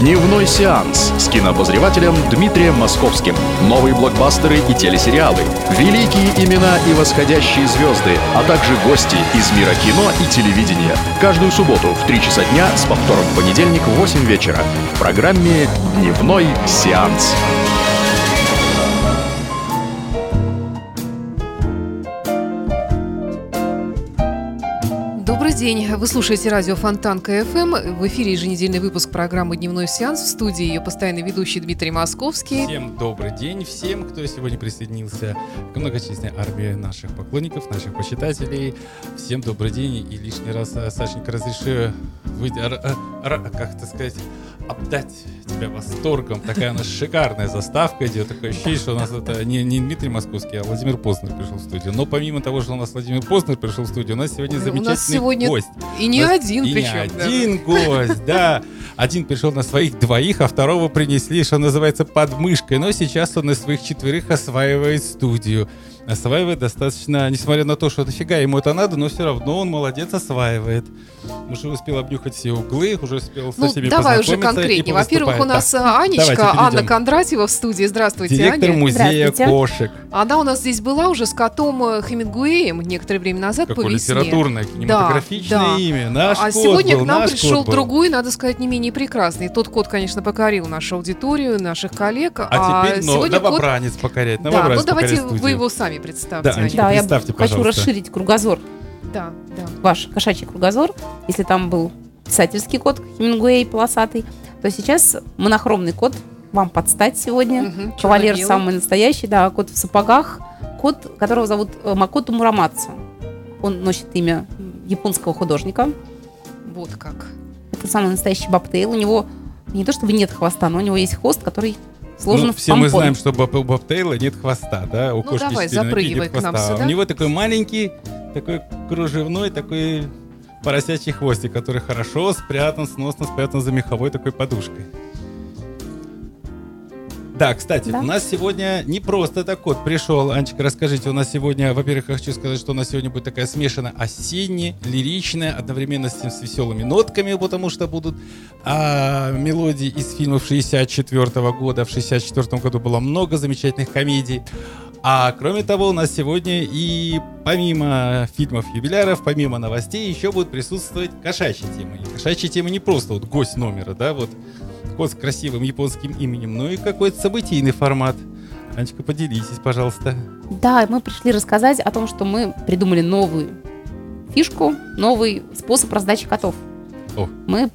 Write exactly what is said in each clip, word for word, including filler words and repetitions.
Дневной сеанс с кинообозревателем Дмитрием Московским. Новые блокбастеры и телесериалы, великие имена и восходящие звезды, а также гости из мира кино и телевидения. Каждую субботу в три часа дня с повтором в понедельник в восемь вечера в программе «Дневной сеанс». Добрый день. Вы слушаете радио Фонтанка эф эм. В эфире еженедельный выпуск программы «Дневной сеанс». В студии ее постоянный ведущий Дмитрий Московский. Всем добрый день. Всем, кто сегодня присоединился к многочисленной армии наших поклонников, наших почитателей. Всем добрый день. И лишний раз, Сашенька, разреши вы, р, р, как-то сказать, обдать тебя восторгом. Такая у нас шикарная заставка идет. Такое ощущение, что у нас это не, не Дмитрий Московский, а Владимир Познер пришел в студию. Но помимо того, что у нас Владимир Познер пришел в студию, у нас сегодня замечательный гость. И не один и причем. Не да. один гость, да. Один пришел на своих двоих, а второго принесли, что называется, под мышкой. Но сейчас он на своих четверых осваивает студию. Осваивает достаточно, несмотря на то, что нафига ему это надо, но все равно он молодец, осваивает. Уже успел обнюхать все углы, уже успел со всеми познакомиться. Ну, давай уже конкретнее. Во-первых, у нас Анечка, Анна Кондратьева в студии. Здравствуйте, Аня. Директор музея кошек. Она у нас здесь была уже с котом Хемингуэем некоторое время назад по весне. Какое литературное, кинематографичное имя. Наш кот был, наш кот был. А сегодня к нам пришел другой, надо сказать, не менее прекрасный. Тот кот, конечно, покорил нашу аудиторию, наших коллег. А теперь новобранец покоряет. Да, ну давайте вы его сами представьте. Да, да, я хочу пожалуйста. расширить кругозор. Да, да. Ваш кошачий кругозор. Если там был писательский кот Хемингуэй полосатый, то сейчас монохромный кот вам подстать сегодня. Угу, кавалер самый настоящий, да, кот в сапогах. Кот, которого зовут Макото Мурамацу. Он носит имя японского художника. Вот как. Это самый настоящий бобтейл. У него не то чтобы нет хвоста, но у него есть хвост, который... Ну, все мы знаем, что у бобтейла нет хвоста, да? У ну, кошки давай, запрыгивай к нам сюда. У него такой маленький, такой кружевной, такой поросячий хвостик, который хорошо спрятан, сносно спрятан за меховой такой подушкой. Да, кстати, да? У нас сегодня не просто так кот пришел. Анечка, расскажите, у нас сегодня, во-первых, я хочу сказать, что у нас сегодня будет такая смешанная осенняя, лиричная, одновременно с, с веселыми нотками, потому что будут а, мелодии из фильмов шестьдесят четвёртого года. В шестьдесят четвёртом году было много замечательных комедий. А кроме того, у нас сегодня и помимо фильмов юбиляров, помимо новостей, еще будут присутствовать кошачьи темы. И кошачьи темы не просто вот гость номера, да, вот. С красивым японским именем, но и какой-то событийный формат. Анечка, поделитесь, пожалуйста. Да, мы пришли рассказать о том, что мы придумали новую фишку, новый способ раздачи котов. О. Мы,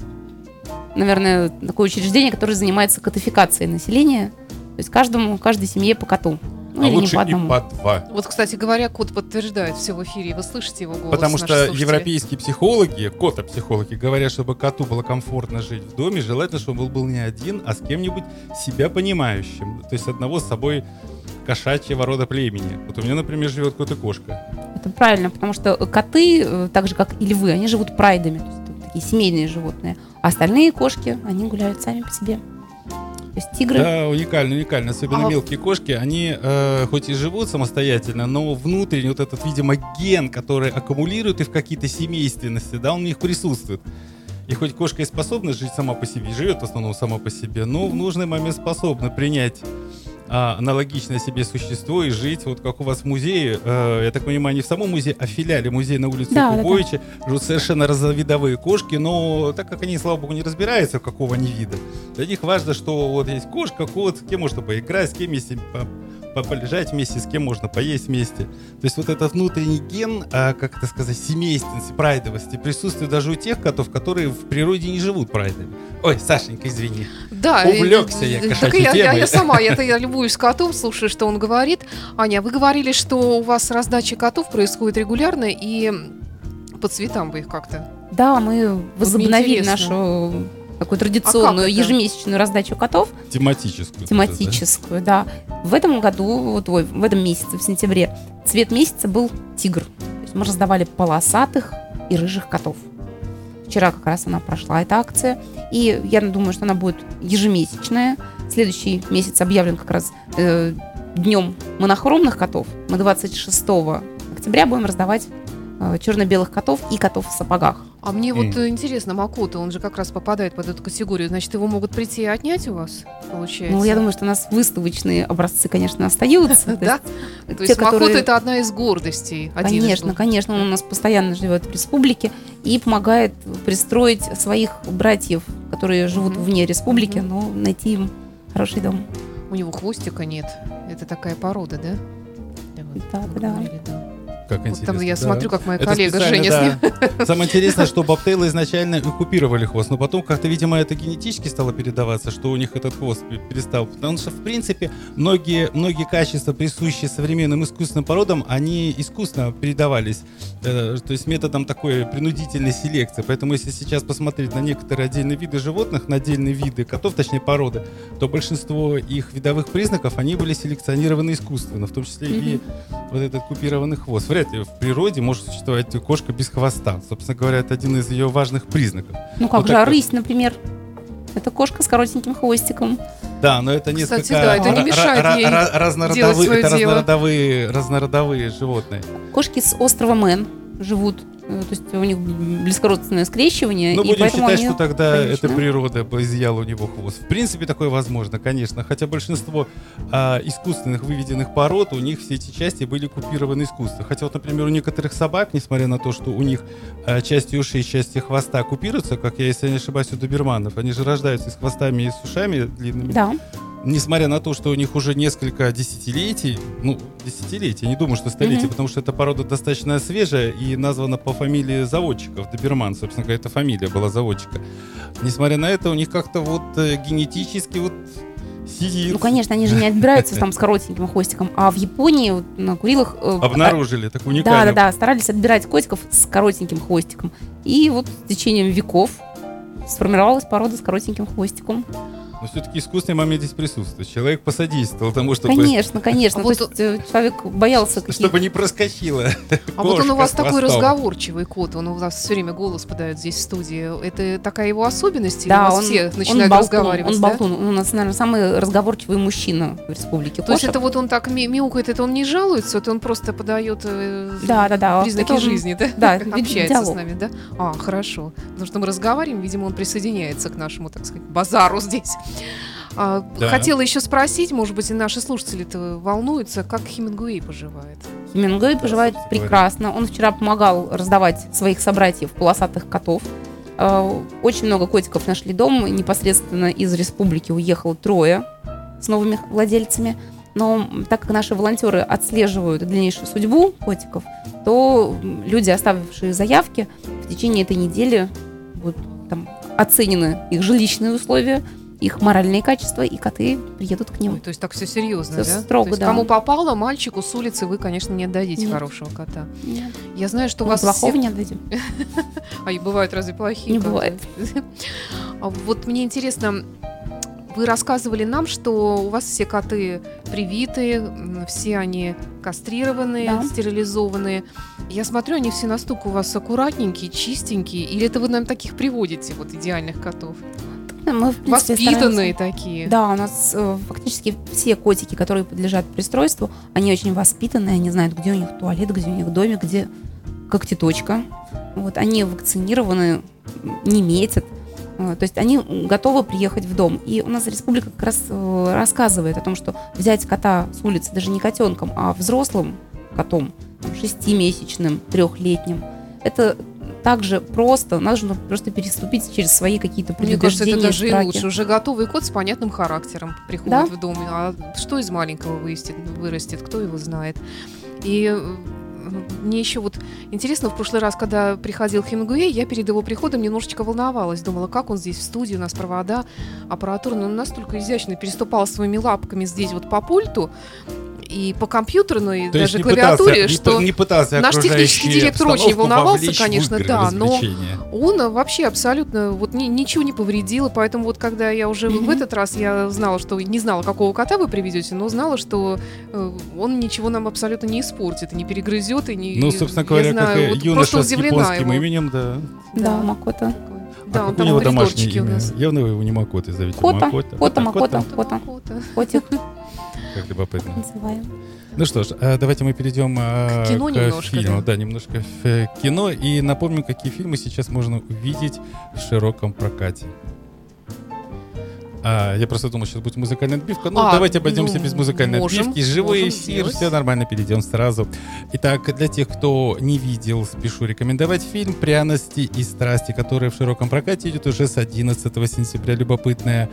наверное, такое учреждение, которое занимается котификацией населения, то есть каждому, каждой семье по коту. Ну, а лучше по и по два. Вот, кстати говоря, кот подтверждает все в эфире. Вы слышите его голос? Потому что слушатели. Европейские психологи, кота-психологи, говорят, чтобы коту было комфортно жить в доме, желательно, чтобы он был не один, а с кем-нибудь себя понимающим. То есть одного с собой кошачьего рода племени. Вот у меня, например, живет кот и кошка. Это правильно, потому что коты, так же как и львы, они живут прайдами. То есть такие семейные животные. А остальные кошки, они гуляют сами по себе. То есть тигры. Да, уникально, уникально. Особенно а... мелкие кошки, они э, хоть и живут самостоятельно, но внутренний вот этот, видимо, ген, который аккумулирует их в какие-то семейственности, да, он у них присутствует. И хоть кошка и способна жить сама по себе, живет в основном сама по себе, но в нужный момент способна принять э, аналогичное себе существо и жить, вот как у вас в музее, э, я так понимаю, не в самом музее, а в филиале музея на улице да, Кубовича, да, живут совершенно разновидовые кошки, но так как они, слава богу, не разбираются, какого они вида, для них важно, что вот есть кошка, кот, с кем можно поиграть, с кем вместе полежать вместе, с кем можно поесть вместе. То есть вот этот внутренний ген, а, как это сказать, семейственности, прайдовости присутствует даже у тех котов, которые в природе не живут прайдами. Ой, Сашенька, извини. Да, увлекся и, я кошачьей темой. Так я, я, я сама, я-то я любуюсь котом, слушаю, что он говорит. Аня, вы говорили, что у вас раздача котов происходит регулярно, и по цветам вы их как-то... Да, мы возобновили нашу... такую традиционную а ежемесячную раздачу котов. Тематическую. Тематическую, да? да. В этом году, вот, ой, в этом месяце, в сентябре, цвет месяца был тигр. То есть мы раздавали полосатых и рыжих котов. Вчера как раз она прошла, эта акция. И я думаю, что она будет ежемесячная. Следующий месяц объявлен как раз э, днем монохромных котов. Мы двадцать шестого октября будем раздавать э, черно-белых котов и котов в сапогах. А мне mm. вот интересно, Макото, он же как раз попадает под эту категорию. Значит, его могут прийти и отнять у вас, получается? Ну, я думаю, что у нас выставочные образцы, конечно, остаются. Да? То есть Макото – это одна из гордостей. Конечно, конечно. Он у нас постоянно живет в республике и помогает пристроить своих братьев, которые живут вне республики, но найти им хороший дом. У него хвостика нет. Это такая порода, да? Да, да. Как вот интересно. Там я да. смотрю, как моя это коллега Женя. Да. Самое интересное, что бобтейлы изначально оккупировали хвост, но потом как-то, видимо, это генетически стало передаваться, что у них этот хвост перестал. Потому что, в принципе, многие, многие качества, присущие современным искусственным породам, они искусственно передавались, то есть методом такой принудительной селекции. Поэтому, если сейчас посмотреть на некоторые отдельные виды животных, на отдельные виды котов, точнее породы, то большинство их видовых признаков, они были селекционированы искусственно, в том числе и вот этот оккупированный хвост. Вряд ли в природе может существовать кошка без хвоста. Собственно говоря, это один из ее важных признаков. Ну как вот же, а рысь, например. Это кошка с коротеньким хвостиком. Да, но это несколько... Кстати, да, это не мешает ей делать свое дело. Разнородовые, разнородовые животные. Кошки с острова Мэн живут. То есть у них близкородственное скрещивание. Ну, будем считать, что тогда конечно. эта природа изъяла у него хвост. В принципе, такое возможно, конечно. Хотя большинство а, искусственных выведенных пород, у них все эти части были купированы искусственно. Хотя вот, например, у некоторых собак, несмотря на то, что у них а, части ушей, части хвоста купируются, как я, если я не ошибаюсь, у доберманов, они же рождаются с хвостами и с ушами длинными. Да. Несмотря на то, что у них уже несколько десятилетий, ну, десятилетий, я не думаю, что столетий, mm-hmm. потому что эта порода достаточно свежая и названа по фамилии заводчиков. Доберман, собственно говоря, это фамилия была заводчика. Несмотря на это, у них как-то вот э, генетически вот сидит. Ну, конечно, они же не отбираются там с коротеньким хвостиком, а в Японии вот, на Курилах... Э, Обнаружили, так уникально. Да-да-да, старались отбирать котиков с коротеньким хвостиком. И вот с течением веков сформировалась порода с коротеньким хвостиком. Но все-таки искусственный момент здесь присутствует. Человек посодействовал тому, чтобы... Конечно, конечно. А вот то есть, человек боялся... Чтобы каких-то... не проскочило. А вот он у вас такой разговорчивый кот. Он у вас все время голос подает здесь в студии. Это такая его особенность? Да, он, все начинают он болтун, разговаривать, он да? болтун. Он у нас, наверное, самый разговорчивый мужчина в Республике Кошек. То есть это вот он так мяукает, это он не жалуется, это он просто подает да, да, да. признаки он, жизни, да? Да, общается диалог. С нами, да? А, хорошо. Потому что мы разговариваем, видимо, он присоединяется к нашему, так сказать, базару здесь. А, да. Хотела еще спросить, может быть, и наши слушатели-то волнуются, как Хемингуэй поживает? Хемингуэй да, поживает прекрасно. Говоря. Он вчера помогал раздавать своих собратьев полосатых котов. Очень много котиков нашли дом. Непосредственно из республики уехало трое с новыми владельцами. Но так как наши волонтеры отслеживают дальнейшую судьбу котиков, то люди, оставившие заявки, в течение этой недели будут там оценены их жилищные условия, их моральные качества, и коты приедут к ним. Ой, то есть так все серьезно, все да? строго, то есть, да. Кому попало, мальчику с улицы вы, конечно, не отдадите Нет. хорошего кота. Нет. Я знаю, что у вас... Плохого всех... не отдадим. А и бывают разве плохие? Не бывает. Вот мне интересно, вы рассказывали нам, что у вас все коты привитые, все они кастрированные, да. стерилизованные. Я смотрю, они все настолько у вас аккуратненькие, чистенькие. Или это вы нам таких приводите, вот идеальных котов? Мы, в принципе, воспитанные стараемся. Такие. Да, у нас э, фактически все котики, которые подлежат пристройству, они очень воспитанные, они знают, где у них туалет, где у них домик, где когтеточка. Вот, они вакцинированы, не метят. Э, то есть они готовы приехать в дом. И у нас республика как раз э, рассказывает о том, что взять кота с улицы даже не котенком, а взрослым котом, там, шестимесячным, трехлетним, это... Также просто, нужно просто переступить через свои какие-то предубеждения. Мне кажется, это даже страхи. И лучше. Уже готовый кот с понятным характером приходит да? в дом. А что из маленького вырастет, вырастет, кто его знает. И мне еще вот интересно, в прошлый раз, когда приходил Хемингуэй, я перед его приходом немножечко волновалась. Думала, как он здесь в студии, у нас провода, аппаратура. Но он настолько изящно переступал своими лапками здесь вот по пульту. и по компьютеру, но и то даже клавиатуре, пытался, что не, не пытался наш технический директор очень волновался, конечно, да, но он вообще абсолютно вот ни, ничего не повредил, поэтому вот когда я уже mm-hmm. в этот раз я знала, что не знала, какого кота вы приведете, но знала, что э, он ничего нам абсолютно не испортит, и не перегрызет и не. Ну, собственно говоря, знаю, как вот юноша с японским его. Именем, да. Да, да. Макото. Да, а он там у него домашнее имя. У нас. Явно вы его не Макото зовите. Кота, Макото, Кота, Макото, Кота. Котик. Как любопытно. Называем. Ну что ж, давайте мы перейдем к кино, к немножко, фильму. Да. да, немножко в кино. И напомним, какие фильмы сейчас можно увидеть в широком прокате. А, я просто думал, сейчас будет музыкальная отбивка. Ну, а, давайте обойдемся ну, без музыкальной можем, отбивки. Живой эфир, делать. Все нормально, перейдем сразу. Итак, для тех, кто не видел, спешу рекомендовать фильм «Пряности и страсти», который в широком прокате идет уже с одиннадцатого сентября. Любопытная,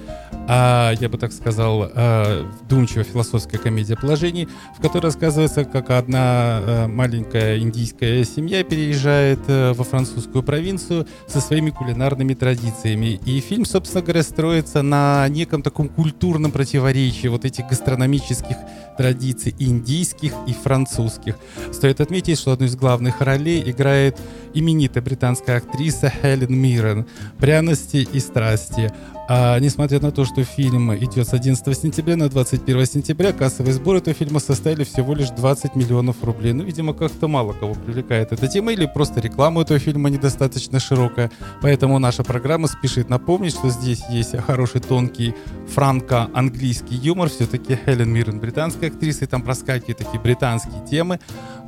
а, я бы так сказал, а, вдумчивая философская комедия положений, в которой рассказывается, как одна а, маленькая индийская семья переезжает а, во французскую провинцию со своими кулинарными традициями. И фильм, собственно говоря, строится на о неком таком культурном противоречии вот этих гастрономических традиций индийских и французских. Стоит отметить, что одну из главных ролей играет именитая британская актриса Хелен Миррен. «Пряности и страсти». А, несмотря на то, что фильм идет с одиннадцатого сентября на двадцать первое сентября, кассовые сборы этого фильма составили всего лишь двадцать миллионов рублей. Ну, видимо, как-то мало кого привлекает эта тема, или просто реклама этого фильма недостаточно широкая. Поэтому наша программа спешит напомнить, что здесь есть хороший тонкий франко-английский юмор. Все-таки Хелен Миррен британская актриса, и там проскакивают такие британские темы.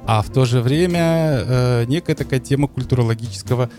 А в то же время э, некая такая тема культурологического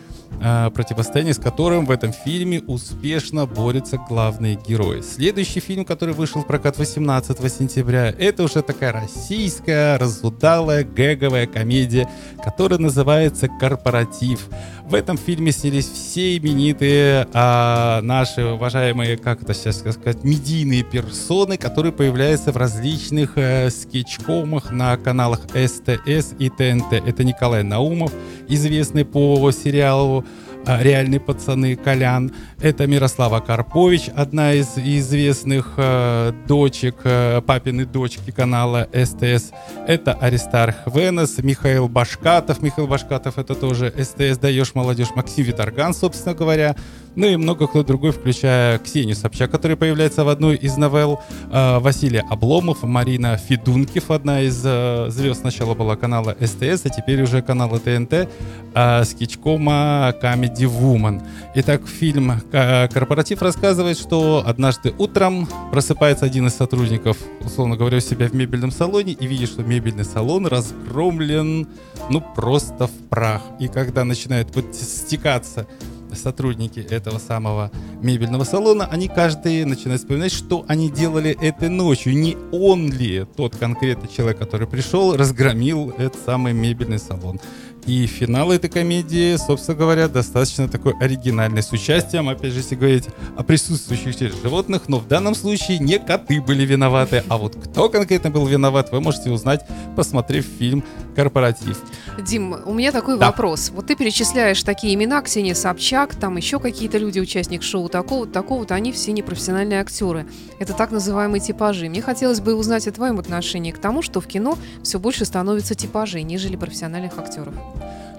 э, противостояния, с которым в этом фильме успешно борются главные герои. Следующий фильм, который вышел в прокат восемнадцатого сентября, это уже такая российская, разудалая, гэговая комедия, которая называется «Корпоратив». В этом фильме снялись все именитые э, наши уважаемые, как это сейчас сказать, медийные персоны, которые появляются в различных э, скетчкомах на каналах СТС и ТНТ. Это Николай Наумов, известный по сериалу «Реальные пацаны», Колян. Это Мирослава Карпович, одна из известных э, дочек, э, папиной дочки канала СТС. Это Аристарх Венес, Михаил Башкатов. Михаил Башкатов — это тоже СТС, даешь молодежь. Максим Виторган, собственно говоря. Ну и много кто другой, включая Ксению Собчак, которая появляется в одной из новелл, э, Василия Обломов, Марина Федункев, одна из э, звезд. Сначала была канала СТС, а теперь уже канала ТНТ, э, скетчкома Comedy Woman. Итак, фильм «Корпоратив» рассказывает, что однажды утром просыпается один из сотрудников, условно говоря, у себя в мебельном салоне и видит, что мебельный салон разгромлен, ну, просто в прах. И когда начинают подстекаться сотрудники этого самого мебельного салона, они каждый начинает вспоминать, что они делали этой ночью. Не он ли, тот конкретный человек, который пришел, разгромил этот самый мебельный салон. И финал этой комедии, собственно говоря, достаточно такой оригинальный, с участием, опять же, если говорить о присутствующих животных, но в данном случае не коты были виноваты, а вот кто конкретно был виноват, вы можете узнать, посмотрев фильм «Корпоратив». Дим, у меня такой да. вопрос. Вот ты перечисляешь такие имена: Ксения Собчак, там еще какие-то люди, участник шоу такого-то, такого-то, они все непрофессиональные актеры. Это так называемые типажи. Мне хотелось бы узнать о твоем отношении к тому, что в кино все больше становится типажей, нежели профессиональных актеров.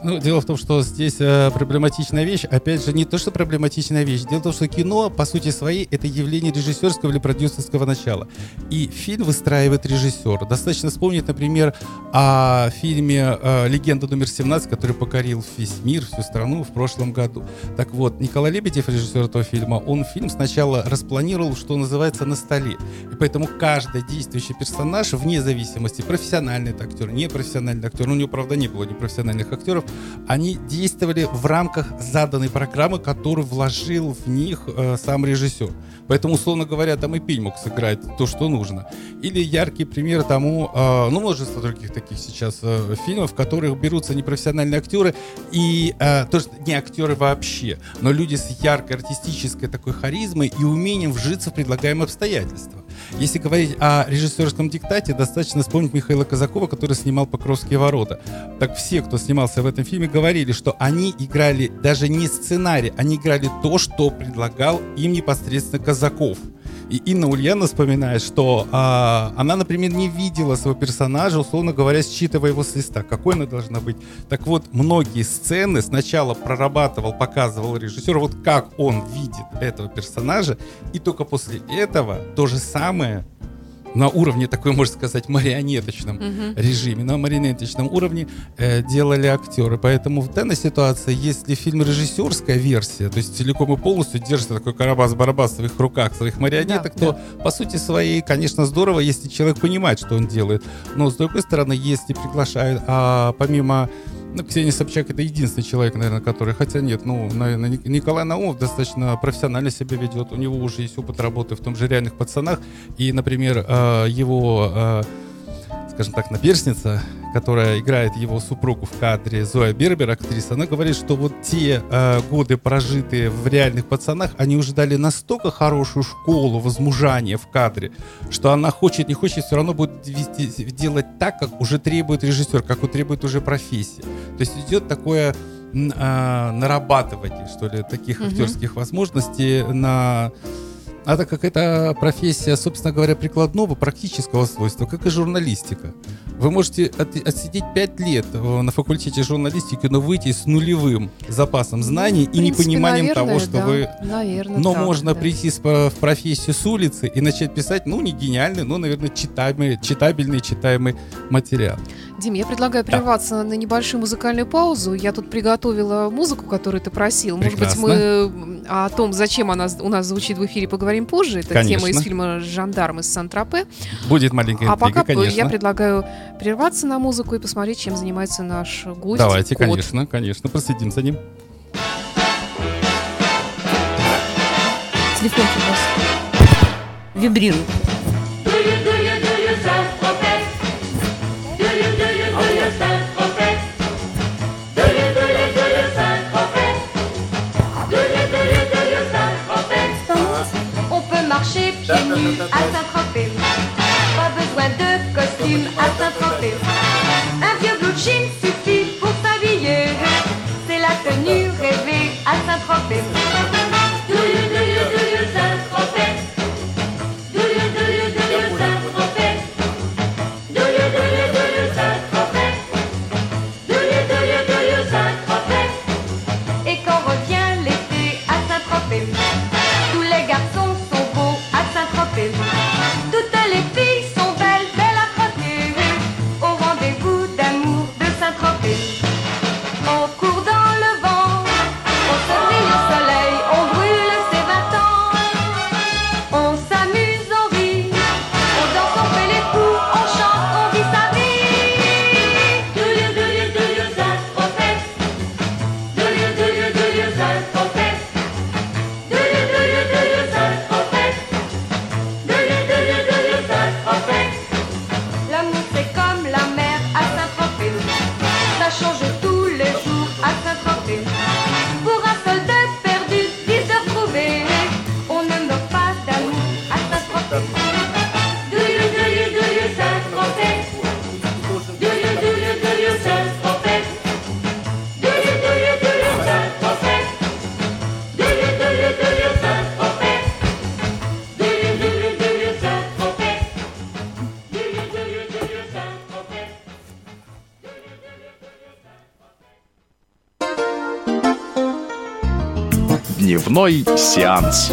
Ну, дело в том, что здесь э, проблематичная вещь. Опять же, не то, что проблематичная вещь. Дело в том, что кино, по сути своей, это явление режиссерского или продюсерского начала. И фильм выстраивает режиссер. Достаточно вспомнить, например, о фильме э, «Легенда номер семнадцать», который покорил весь мир, всю страну в прошлом году. Так вот, Николай Лебедев, режиссер этого фильма, он фильм сначала распланировал, что называется, на столе. И поэтому каждый действующий персонаж, вне зависимости, профессиональный это актер, непрофессиональный актер, ну, у него, правда, не было непрофессиональных актеров, они действовали в рамках заданной программы, которую вложил в них э, сам режиссер. Поэтому, условно говоря, там и пень мог сыграть то, что нужно. Или яркий пример тому, э, ну, множество других таких сейчас э, фильмов, в которых берутся непрофессиональные актеры и э, тоже не актеры вообще, но люди с яркой артистической такой харизмой и умением вжиться в предлагаемые обстоятельства. Если говорить о режиссерском диктате, достаточно вспомнить Михаила Казакова, который снимал «Покровские ворота». Так все, кто снимался в этом фильме, говорили, что они играли даже не сценарий, они играли то, что предлагал им непосредственно Казаков. И Инна Ульяна вспоминает, что а, она, например, не видела своего персонажа, условно говоря, считывая его с листа. Какой она должна быть? Так вот, многие сцены сначала прорабатывал, показывал режиссер, вот как он видит этого персонажа, и только после этого то же самое на уровне, такой, можно сказать, марионеточном uh-huh. режиме, на марионеточном уровне э, делали актеры. Поэтому в данной ситуации, если фильм режиссерская версия, то есть целиком и полностью держится такой Карабас-Барабас в своих руках, своих марионеток, да, то да. по сути своей, конечно, здорово, если человек понимает, что он делает. Но, с другой стороны, если приглашают, а помимо... Ну, Ксения Собчак — это единственный человек, наверное, который... Хотя нет, ну, наверное, Николай Наумов достаточно профессионально себя ведет. У него уже есть опыт работы в том же «Реальных пацанах». И, например, его, скажем так, наперсница, которая играет его супругу в кадре, Зоя Бербер, актриса, она говорит, что вот те годы, прожитые в «Реальных пацанах», они уже дали настолько хорошую школу возмужания в кадре, что она хочет, не хочет, все равно будет вести, делать так, как уже требует режиссер, как у требует уже профессия. То есть идет такое а, нарабатывание, что ли, таких угу. актерских возможностей на... А так как это профессия, собственно говоря, прикладного, практического свойства, как и журналистика. Вы можете от, отсидеть пять лет на факультете журналистики, но выйти с нулевым запасом знаний ну, и принципе, непониманием наверное, того, что да. вы... Наверное, но так, можно да. прийти в профессию с улицы и начать писать, ну, не гениальный, но, наверное, читаемый, читабельный, читаемый материал. Дим, я предлагаю прерваться да. на небольшую музыкальную паузу. Я тут приготовила музыку, которую ты просил. Прекрасно. Может быть, мы о том, зачем она у нас звучит в эфире, поговорим позже. Это конечно. Тема из фильма «Жандарм из Сан-Тропе». Будет маленькая интрига, конечно. А пока конечно. Я предлагаю прерваться на музыку и посмотреть, чем занимается наш гость. Давайте, кот. конечно, конечно, проследим за ним. Телефон у вас вибрирует. Pieds nus à Saint-Tropez, pas besoin de costume à Saint-Tropez. Un vieux blue jean suffit pour s'habiller, c'est la tenue rêvée à Saint-Tropez. Do you, do you, do you Saint-Tropez? Do you, do you, do you Saint-Tropez? Do you, do you, do you Saint-Tropez? Do you, do you, do you Saint-Tropez? Et quand revient l'été à Saint-Tropez, tous les garçons sont beaux. Toutes les filles sont belles, belles à croquer, au rendez-vous d'amour de Saint-Tropez. On court dans le vent, on se brille au soleil, on brûle ses vingt ans. On s'amuse, on rit, on danse, on fait les coups, on chante, on vit sa vie. Do you, do you, do you Saint-Tropez? Do you, do you, do you Saint-Tropez? Do you, do you, do you Saint-Tropez? L'amour c'est comme la mer à Saint-Tropez, ça change tous les jours à Saint-Tropez. Pour un soldat perdu, dix de retrouvé, on ne meurt pas d'amour à Saint-Tropez. Do you, do you, do you Saint-Tropez? Do you, do you, do you Saint-Tropez? Do you, do you, do you Saint-Tropez? Do you, do you, do you Saint-Tropez? Do you, do you, do you Saint-Tropez? Дневной сеанс.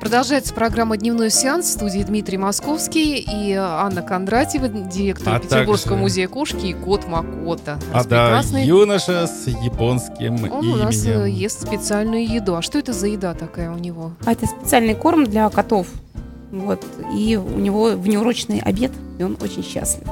Продолжается программа «Дневной сеанс». В студии Дмитрий Московский и Анна Кондратьева, директор а Петербургского также... музея кошки, и кот Макото. А да, юноша с японским Он именем. Он у нас ест специальную еду. А что это за еда такая у него? А это специальный корм для котов. Вот. И у него внеурочный обед, и он очень счастлив.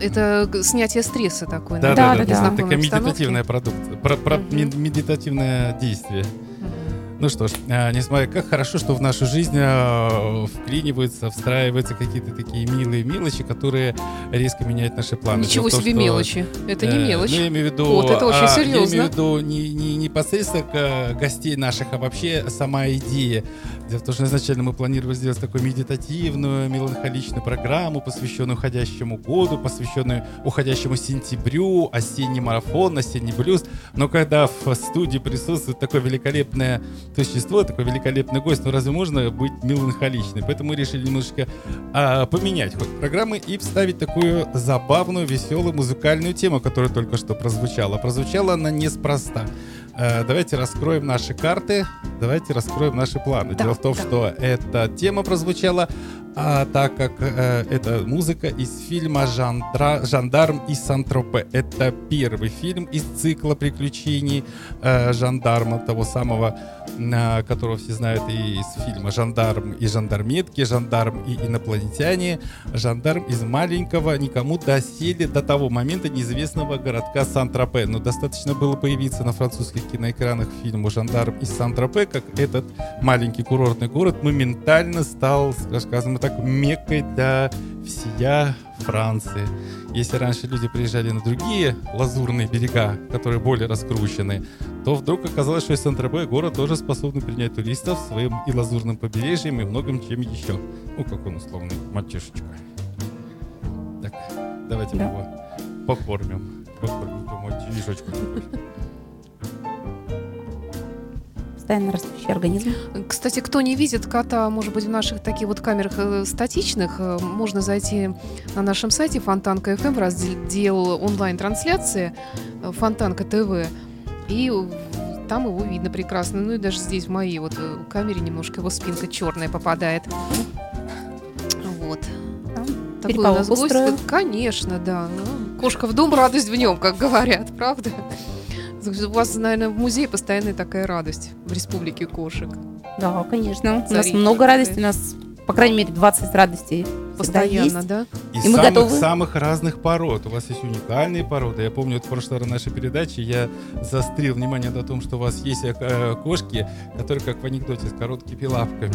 Это снятие стресса такое. Да, да, да. да, да. Такая медитативная продукция, про, про mm-hmm. медитативное действие. Mm-hmm. Ну что ж, несмотря как хорошо, что в нашу жизнь вклиниваются, встраиваются какие-то такие милые мелочи, которые резко меняют наши планы. Ничего себе то, мелочи. Что, это не мелочь. Э, ну, я имею в виду, вот, это очень а, серьезно. Я имею в виду не, не непосредственно к гостей наших, а вообще сама идея. Дело в том, что изначально мы планировали сделать такую медитативную, меланхоличную программу, посвященную уходящему году, посвященную уходящему сентябрю, осенний марафон, осенний блюз. Но когда в студии присутствует такое великолепное существо, такой великолепный гость, но разве можно быть меланхоличной? Поэтому мы решили немножечко а, поменять ход программы и вставить такую забавную, веселую музыкальную тему, которая только что прозвучала. Прозвучала она неспроста. А, давайте раскроем наши карты, давайте раскроем наши планы. Да, Дело в том, да. что эта тема прозвучала, а, так как а, это музыка из фильма «Жандра... «Жандарм из Сан-Тропе». Это первый фильм из цикла приключений а, жандарма, того самого, а, которого все знают и из фильма «Жандарм и жандарметки», «Жандарм и инопланетяне», «Жандарм из маленького, никому доселе до того момента неизвестного городка Сан-Тропе». Но достаточно было появиться на французских киноэкранах фильму «Жандарм из Сан-Тропе», как этот маленький курортный город моментально стал, скажем так, меккой для всея Франции. Если раньше люди приезжали на другие лазурные берега, которые более раскручены, то вдруг оказалось, что и Сан-Тропе город тоже способен принять туристов своим и лазурным побережьем, и многим чем еще. Ну, как он условный мальчишечка. Так, давайте да. его покормим. Покормим по мальчишечку. Постоянно растущий организм. Кстати, кто не видит кота, может быть, в наших таких вот камерах статичных, можно зайти на нашем сайте Фонтанка эф эм в раздел онлайн-трансляции Фонтанка ТВ, и там его видно прекрасно. Ну и даже здесь в моей вот камере немножко его спинка черная попадает. Вот. Такой у нас гость. Конечно, да. Кошка в дом, радость в нем, как говорят, правда? У вас, наверное, в музее постоянная такая радость в Республике Кошек. Да, конечно. Царичка, у нас много радости. У нас, по крайней мере, двадцать радостей постоянно, да? И, и мы самых, готовы. самых разных пород. У вас есть уникальные породы. Я помню, вот в прошлой нашей передаче я заострил внимание на том, что у вас есть кошки, которые, как в анекдоте, с короткими лапками.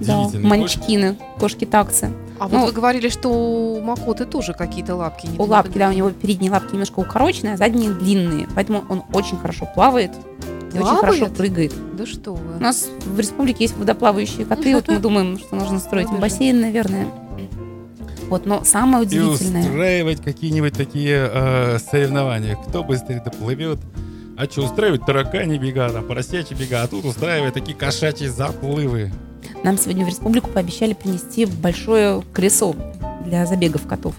Да, манчкины, кошки-таксы. А ну, вот вы говорили, что у Макоты тоже какие-то лапки. Не у лапки, понимаю. Да, у него передние лапки немножко укороченные, а задние длинные. Поэтому он очень хорошо плавает, плавает? И очень хорошо прыгает. Да что вы. У нас в республике есть водоплавающие коты. Вот мы думаем, что нужно строить им бассейн, наверное. Вот, но самое удивительное. И устраивать какие-нибудь такие э, соревнования. Кто быстрее доплывет. А что, устраивать таракани бега, там, поросячьи бега, а тут устраивают такие кошачьи заплывы. Нам сегодня в республику пообещали принести большое колесо для забегов котов.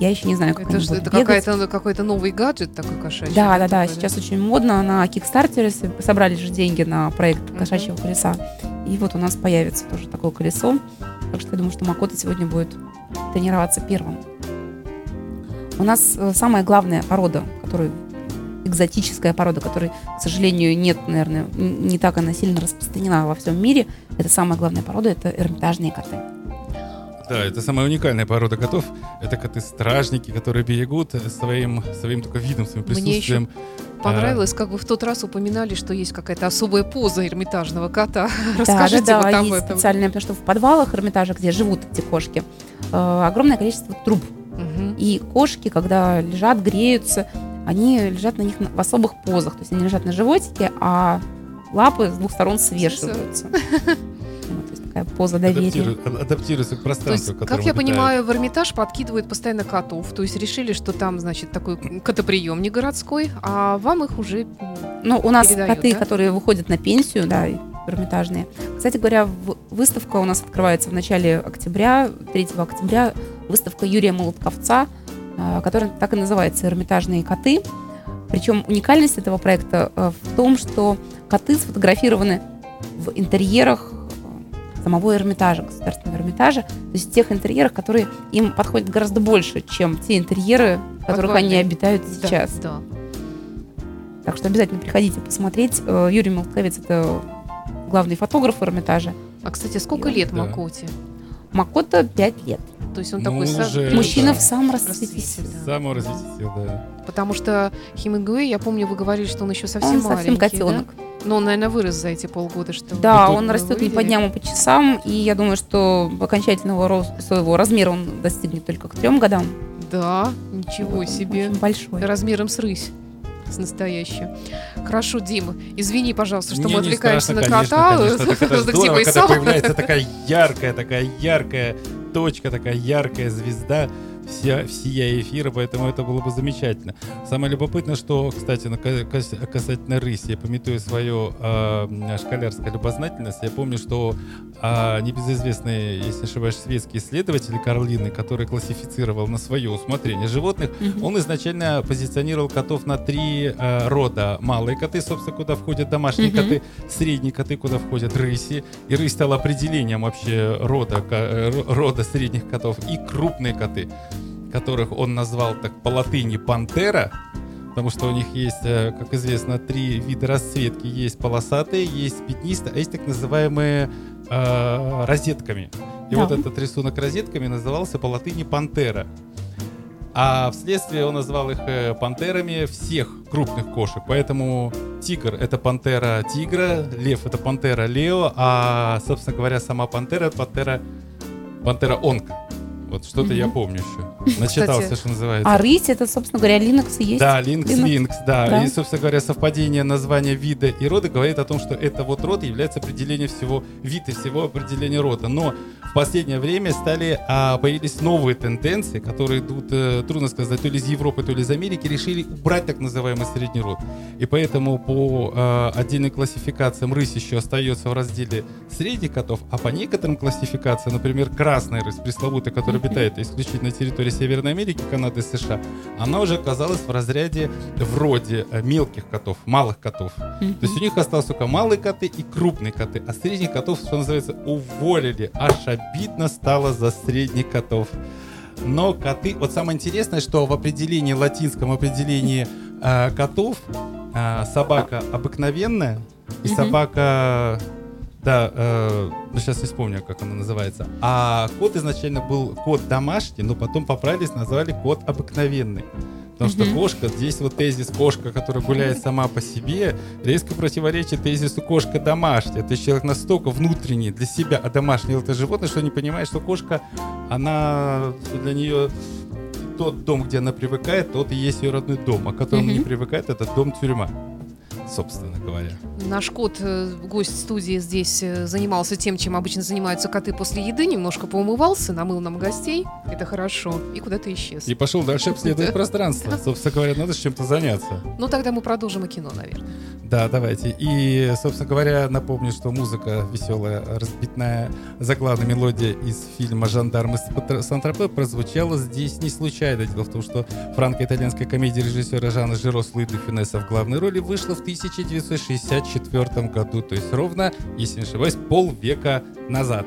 Я еще не знаю, как это, это какая-то, какой-то новый гаджет такой кошачий. Да, да, да. Сейчас очень модно. На Кикстартере собрали же деньги на проект кошачьего колеса. И вот у нас появится тоже такое колесо. Так что я думаю, что Макото сегодня будет тренироваться первым. У нас самая главная порода, которую... экзотическая порода, которой, к сожалению, нет, наверное, не так она сильно распространена во всем мире. Это самая главная порода, это эрмитажные коты. Да, это самая уникальная порода котов. Это коты-стражники, которые берегут своим, своим только видом, своим присутствием. Мне понравилось, как вы в тот раз упоминали, что есть какая-то особая поза эрмитажного кота. Да, Расскажите да, да, вот об этом. Специальная, потому что в подвалах Эрмитажа, где живут эти кошки, огромное количество труб. Угу. И кошки, когда лежат, греются, они лежат на них в особых позах. То есть они лежат на животике, а лапы с двух сторон свешиваются. То есть такая поза доверия. Адаптируется к пространству, которое обитает. Как я понимаю, в Эрмитаж подкидывают постоянно котов. То есть решили, что там, значит, такой котоприемник городской, а вам их уже передают. Ну, у нас коты, которые выходят на пенсию, да, эрмитажные. Кстати говоря, выставка у нас открывается в начале октября, третьего октября, выставка Юрия Молодковца, который так и называется «Эрмитажные коты». Причем уникальность этого проекта в том, что коты сфотографированы в интерьерах самого Эрмитажа, государственного Эрмитажа, то есть в тех интерьерах, которые им подходят гораздо больше, чем те интерьеры, в которых Подходим. они обитают сейчас. Да, да. Так что обязательно приходите посмотреть. Юрий Молодковец – это главный фотограф Эрмитажа. А, кстати, сколько лет да. Макоте? Макото пять лет. То есть он ну, такой уже, мужчина да. в самом расцвете. Самого расцвете, да. Потому что Хемингуэй, я помню, вы говорили, что он еще совсем он маленький. Он совсем котенок. Да? Но он, наверное, вырос за эти полгода. Что да, он растет не по дням, а по часам. И я думаю, что окончательного роста своего размера он достигнет только к трем годам. Да, ничего вот, себе. Очень большой. Размером с рысь. С настоящим. Хорошо, Дима, извини, пожалуйста, что не, мы отвлекаемся на кота. Дима и сам. Когда появляется такая яркая, такая яркая точка, такая яркая звезда, вся, всея эфира, поэтому это было бы замечательно. Самое любопытное, что, кстати, касательно рыси, я памятую свою э, школярскую любознательность, я помню, что э, небезызвестный, если не ошибаюсь, шведский исследователь Карлины, который классифицировал на свое усмотрение животных, mm-hmm. он изначально позиционировал котов на три э, рода. Малые коты, собственно, куда входят домашние mm-hmm. коты, средние коты, куда входят рыси, и рысь стала определением вообще рода, рода средних котов, и крупные коты, которых он назвал так по латыни пантера, потому что у них есть, как известно, три вида расцветки. Есть полосатые, есть пятнистые, а есть так называемые э, розетками. И да. вот этот рисунок розетками назывался по латыни пантера. А вследствие он назвал их пантерами всех крупных кошек. Поэтому тигр — это пантера тигра, лев — это пантера лео, а, собственно говоря, сама пантера — пантера, пантера онка. Вот что-то mm-hmm. я помню еще. Начитался, кстати, что называется. А рысь — это, собственно говоря, линокс есть? Да, линокс, линокс, да. да. И, собственно говоря, совпадение названия вида и рода говорит о том, что это вот род является определением всего, вид и всего определения рода. Но в последнее время стали, а, появились новые тенденции, которые идут, э, трудно сказать, то ли из Европы, то ли из Америки, решили убрать так называемый средний род. И поэтому по э, отдельным классификациям рысь еще остается в разделе средних котов, а по некоторым классификациям, например, красная рысь, пресловутая, которая обитает исключительно на территории Северной Америки, Канады, США, она уже оказалась в разряде вроде мелких котов, малых котов. Mm-hmm. То есть у них осталось только малые коты и крупные коты, а средних котов, что называется, уволили. Аж обидно стало за средних котов. Но коты... Вот самое интересное, что в определении, латинском определении э, котов э, собака обыкновенная и mm-hmm. собака... Да, э, ну сейчас не вспомню, как она называется. А кот изначально был кот домашний, но потом поправились, назвали кот обыкновенный. Потому mm-hmm. что кошка, здесь вот тезис кошка, которая гуляет сама по себе, резко противоречит тезису кошка домашняя. То есть человек настолько внутренний для себя, а домашнее это животное, что не понимает, что кошка, она для нее... Тот дом, где она привыкает, тот и есть ее родной дом. А к которому mm-hmm. не привыкает, это дом тюрьма. Собственно говоря. Наш кот, гость студии, здесь занимался тем, чем обычно занимаются коты после еды. Немножко поумывался, намыл нам гостей. Это хорошо. И куда-то исчез. И пошел дальше обследовать пространство. Собственно говоря, надо с чем-то заняться. Ну, тогда мы продолжим и кино, наверное. Да, давайте. И, собственно говоря, напомню, что музыка веселая, разбитная, заглавная мелодия из фильма «Жандармы Сан-Тропе» прозвучала здесь не случайно. Дело в том, что франко-итальянская комедия режиссера Жана Жиро с Луи де Фюнесом в главной роли вышла в тысяча девятьсот шестьдесят четвёртом году, то есть ровно, если не ошибаюсь, полвека назад.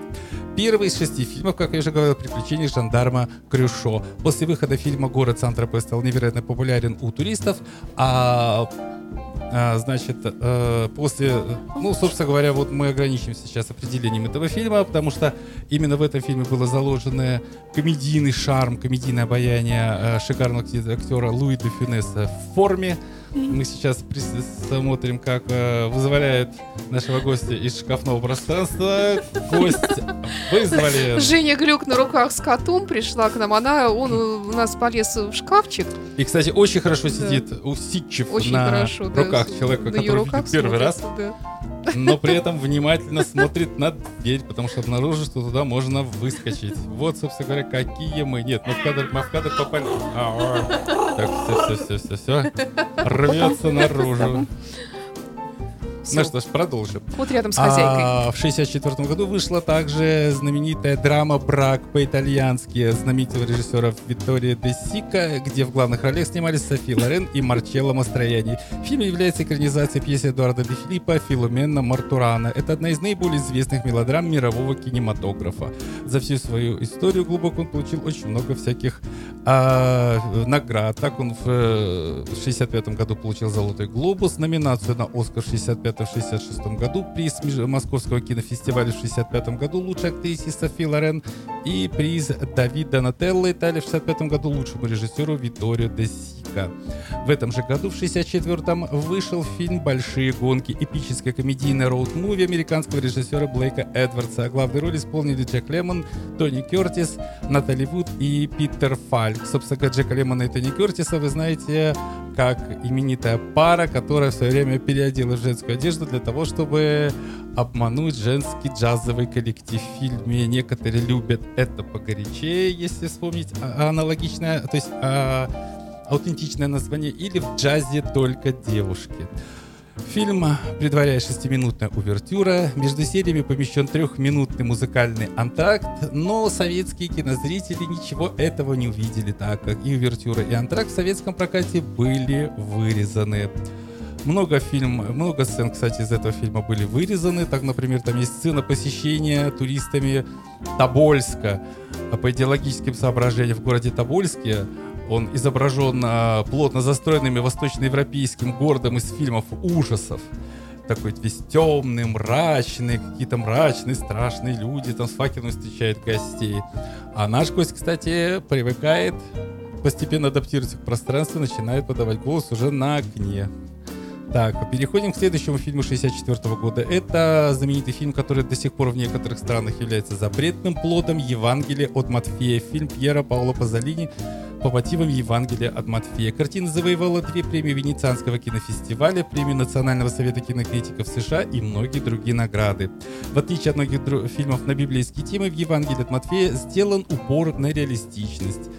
Первый из шести фильмов, как я уже говорил, о приключениях жандарма Крюшо. После выхода фильма «Город Сан-Тропе» стал невероятно популярен у туристов, а... А, значит, э, после, ну, собственно говоря, вот мы ограничимся сейчас определением этого фильма, потому что именно в этом фильме было заложено комедийный шарм, комедийное обаяние э, шикарного актера Луи де Фюнеса в форме. Мы сейчас смотрим, как э, вызволяет нашего гостя из шкафного пространства. Гость вызвали. Женя Глюк на руках с котом пришла к нам. Она, он у нас полез в шкафчик. И, кстати, очень хорошо сидит, да. усидчив очень на хорошо, руках. Да. человека, на который видит первый смотрится, раз, да. но при этом внимательно смотрит на дверь, потому что обнаружил, что туда можно выскочить. Вот, собственно говоря, какие мы. Нет, мы в кадр, мы в кадр попали. Так, все, все, все, все, все. Рвется наружу. Все. Ну что ж, продолжим. Вот рядом с хозяйкой. А, в шестьдесят четвёртом году вышла также знаменитая драма «Брак по-итальянски» знаменитого режиссера Витторио де Сика, где в главных ролях снимались Софи Лорен и Марчелло Мастрояний. Фильм является экранизацией пьесы Эдуардо де Филиппо «Филумена Мартурана». Это одна из наиболее известных мелодрам мирового кинематографа. За всю свою историю глубоко он получил очень много всяких а, наград. Так он в шестьдесят пятом году получил «Золотой глобус», номинацию на «Оскар» в шестьдесят пятом в шестьдесят шестом году, приз Московского кинофестиваля в шестьдесят пятом году лучшей актрисе Софи Лорен и приз Давида Донателло Италии в шестьдесят пятом году лучшему режиссеру Витторио де Сика. подростка. В этом же году, в шестьдесят четвёртом, вышел фильм «Большие гонки», эпическое комедийное роуд-муви американского режиссера Блейка Эдвардса. А главные роли исполнили Джек Лемон, Тони Кертис, Натали Вуд и Питер Фальк. Собственно говоря, Джека Лемона и Тони Кертиса вы знаете как именитая пара, которая в свое время переоделась в женскую одежду для того, чтобы обмануть женский джазовый коллектив в фильме. Некоторые любят это погорячее, если вспомнить аналогичное, то есть а, аутентичное название, или в джазе только девушки. Фильм предваряет шестиминутная увертюра. Между сериями помещен трехминутный музыкальный антракт, но советские кинозрители ничего этого не увидели, так как и увертюра, и антракт в советском прокате были вырезаны. Много, фильм, много сцен, кстати, из этого фильма были вырезаны. Так, например, там есть сцена посещения туристами Тобольска. По идеологическим соображениям в городе Тобольске он изображен плотно застроенным восточноевропейским городом из фильмов ужасов. Такой весь темный, мрачный, какие-то мрачные, страшные люди там с факелами встречают гостей. А наш гость, кстати, привыкает, постепенно адаптируется к пространству, начинает подавать голос уже на окне. Так, переходим к следующему фильму шестьдесят четвёртого года. Это знаменитый фильм, который до сих пор в некоторых странах является запретным плодом, «Евангелие от Матфея». Фильм Пьера Паоло Пазолини по мотивам Евангелия от Матфея. Картина завоевала три премии Венецианского кинофестиваля, премию Национального совета кинокритиков США и многие другие награды. В отличие от многих дру- фильмов на библейские темы, в «Евангелии от Матфея» сделан упор на реалистичность.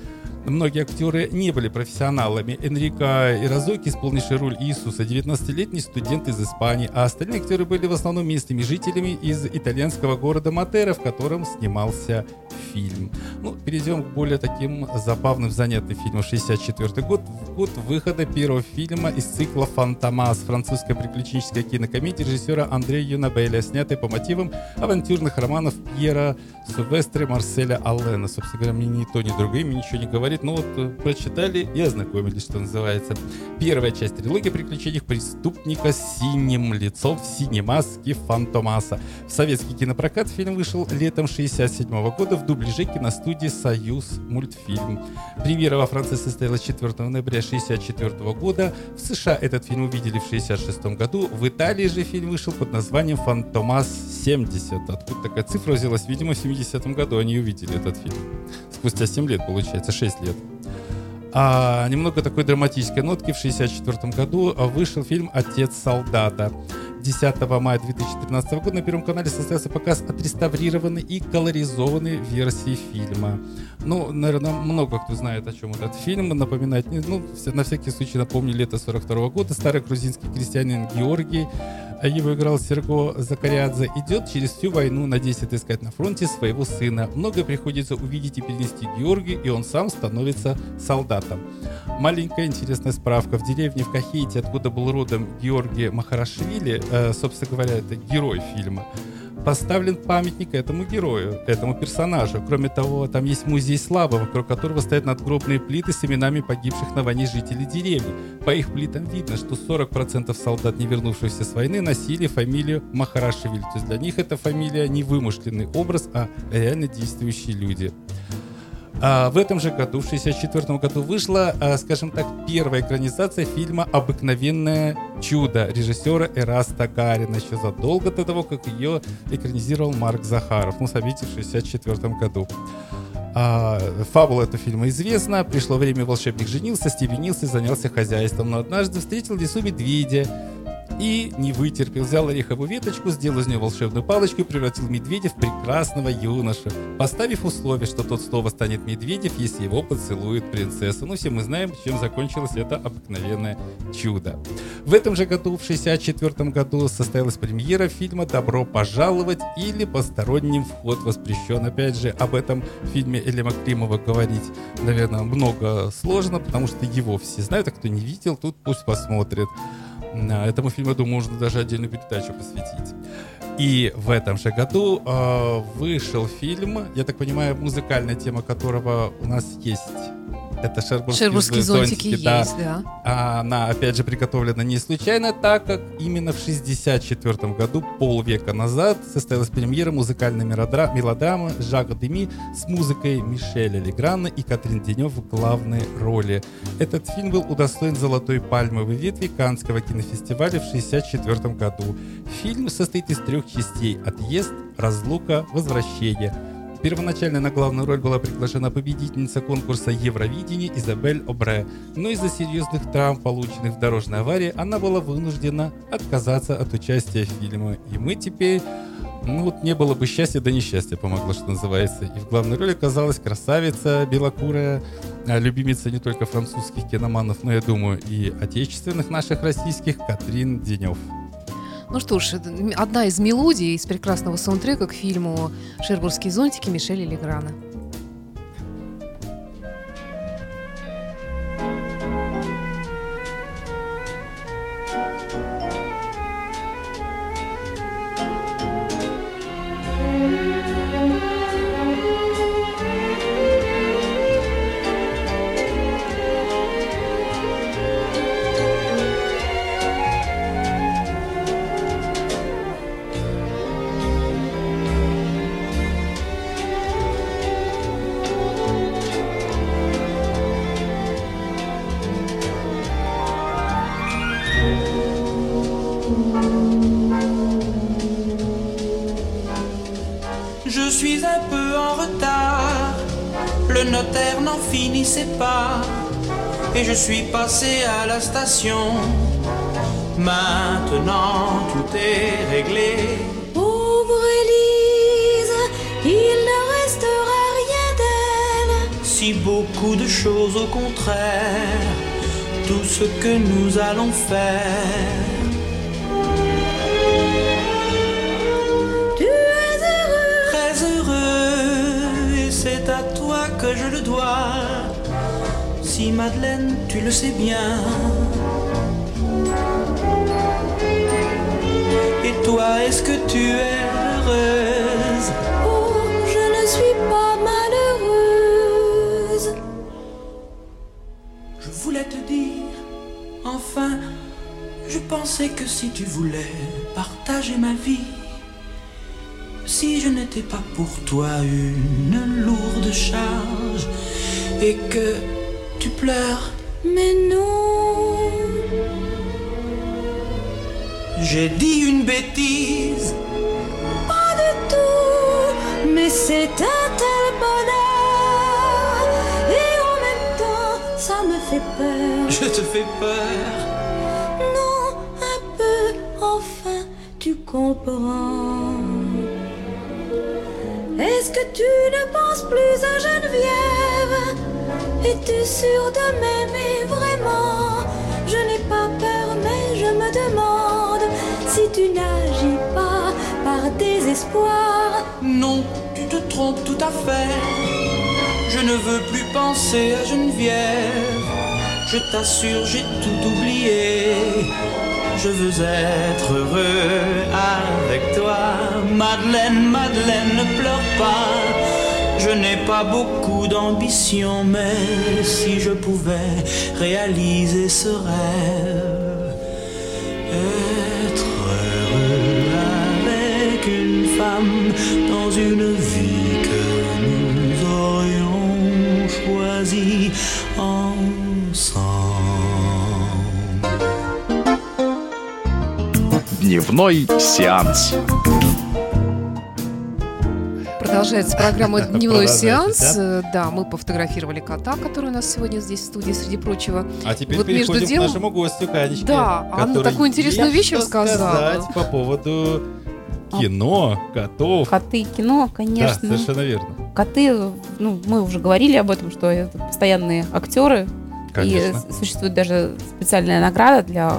Многие актеры не были профессионалами. Энрико Ирозоки, исполнивший роль Иисуса, девятнадцатилетний студент из Испании, а остальные актеры были в основном местными жителями из итальянского города Матера, в котором снимался фильм. Ну, перейдем к более таким забавным, занятным фильмам. шестьдесят четвёртый год, год выхода первого фильма из цикла «Фантомас», французская приключенческая кинокомедия режиссера Андре Юнабеля, снятая по мотивам авантюрных романов Пьера Сувестре Марселя Аллена. Собственно говоря, мне ни то, ни другое имя ничего не говорит, но вот прочитали и ознакомились, что называется. Первая часть трилогии приключений преступника с синим лицом в синей маске Фантомаса. В советский кинопрокат фильм вышел летом шестьдесят седьмого года в дубляже киностудии «Союз Мультфильм». Премьера во Франции состоялась четвёртого ноября шестьдесят четвёртого года. В США этот фильм увидели в шестьдесят шестом году. В Италии же фильм вышел под названием «Фантомас семьдесят». Откуда такая цифра взялась? Видимо, в семидесятом году они увидели этот фильм. Спустя семь лет, получается, шесть лет. А немного такой драматической нотки. В шестьдесят четвёртом году вышел фильм «Отец солдата». десятого мая две тысячи тринадцатого года на Первом канале состоялся показ отреставрированной и колоризованной версии фильма. Ну, наверное, много кто знает, о чем этот фильм. Напоминает, ну, на всякий случай напомню, лето сорок второго года. Старый грузинский крестьянин Георгий, его играл Серго Закарядзе, идет через всю войну, надеясь отыскать на фронте своего сына. Многое приходится увидеть и перенести Георгию, и он сам становится солдатом. Маленькая интересная справка. В деревне в Кахете, откуда был родом Георгий Махарашвили, э, собственно говоря, это герой фильма, поставлен памятник этому герою, этому персонажу. Кроме того, там есть музей славы, вокруг которого стоят надгробные плиты с именами погибших на войне жителей деревни. По их плитам видно, что сорок процентов солдат, не вернувшихся с войны, носили фамилию Махарашвили. То есть для них эта фамилия не вымышленный образ, а реально действующие люди. А в этом же году, в шестьдесят четвёртом году, вышла, скажем так, первая экранизация фильма «Обыкновенное чудо» режиссера Эраста Гарина, еще задолго до того, как ее экранизировал Марк Захаров. Ну, смотрите, в шестьдесят четвёртом году. А, фабула этого фильма известна. Пришло время, волшебник женился, степенился и занялся хозяйством. Но однажды встретил в лесу медведя и не вытерпел. Взял ореховую веточку, сделал из нее волшебную палочку и превратил медведя в прекрасного юношу, поставив условие, что тот снова станет медведем, если его поцелует принцесса. Ну, все мы знаем, чем закончилось это обыкновенное чудо. В этом же году, в шестьдесят четвёртом году, состоялась премьера фильма «Добро пожаловать» или «Посторонним вход воспрещен». Опять же, об этом фильме Элима Климова говорить, наверное, много сложно, потому что его все знают, а кто не видел, тут пусть посмотрит. Этому фильму, я думаю, можно даже отдельную передачу посвятить. И в этом же году э, вышел фильм, я так понимаю, музыкальная тема которого у нас есть Это шербургские, шербургские зонтики, зонтики да. есть, да. Она, опять же, приготовлена не случайно, так как именно в шестьдесят четвёртом году, полвека назад, состоялась премьера музыкальной мелодрамы «Жака Деми» с музыкой Мишеля Леграна и Катрин Денёв в главной роли. Этот фильм был удостоен золотой пальмовой ветви Каннского кинофестиваля в шестьдесят четвёртом году. Фильм состоит из трех частей: «Отъезд», «Разлука», «Возвращение». Первоначально на главную роль была приглашена победительница конкурса Евровидения Изабель Обре, но из-за серьезных травм, полученных в дорожной аварии, она была вынуждена отказаться от участия в фильме. И мы теперь... Ну вот не было бы счастья, да несчастье помогло, что называется. И в главной роли оказалась красавица белокурая, любимица не только французских киноманов, но, я думаю, и отечественных наших российских, Катрин Денёв. Ну что ж, одна из мелодий из прекрасного саундтрека к фильму «Шербургские зонтики» Мишеля Леграна. Et je suis passé à la station. Maintenant tout est réglé. Pauvre Élise, il ne restera rien d'elle. Si beaucoup de choses au contraire, tout ce que nous allons faire. Tu es heureux, très heureux, et c'est à toi que je le dois. Si Madeleine, tu le sais bien. Et toi, est-ce que tu es heureuse? Oh, je ne suis pas malheureuse. Je voulais te dire, enfin, je pensais que si tu voulais partager ma vie, si je n'étais pas pour toi une lourde charge, et que tu pleures, mais non. J'ai dit une bêtise. Pas du tout, mais c'est un tel bonheur. Et en même temps, ça me fait peur. Je te fais peur. Non, un peu, enfin, tu comprends. Est-ce que tu ne penses plus à Geneviève? Es-tu sûre de m'aimer vraiment? Je n'ai pas peur, mais je me demande si tu n'agis pas par désespoir. Non, tu te trompes tout à fait. Je ne veux plus penser à Geneviève. Je t'assure, j'ai tout oublié. Je veux être heureux avec toi. Madeleine, Madeleine, ne pleure pas. Je n'ai pas beaucoup d'ambition, mais si je pouvais réaliser ce rêve, être heureux avec une femme dans une vie que nous aurions choisie ensemble. Дневной сеанс. Продолжается программа «Дневной сеанс». Да? да, мы пофотографировали кота, который у нас сегодня здесь в студии, среди прочего. А теперь вот переходим между делом... к нашему гостю, Канечке. Да, Анна такую интересную вещь рассказала. По поводу кино, котов. Коты, кино, конечно. Да, совершенно верно. Коты, ну, мы уже говорили об этом, что это постоянные актеры. Конечно. И существует даже специальная награда для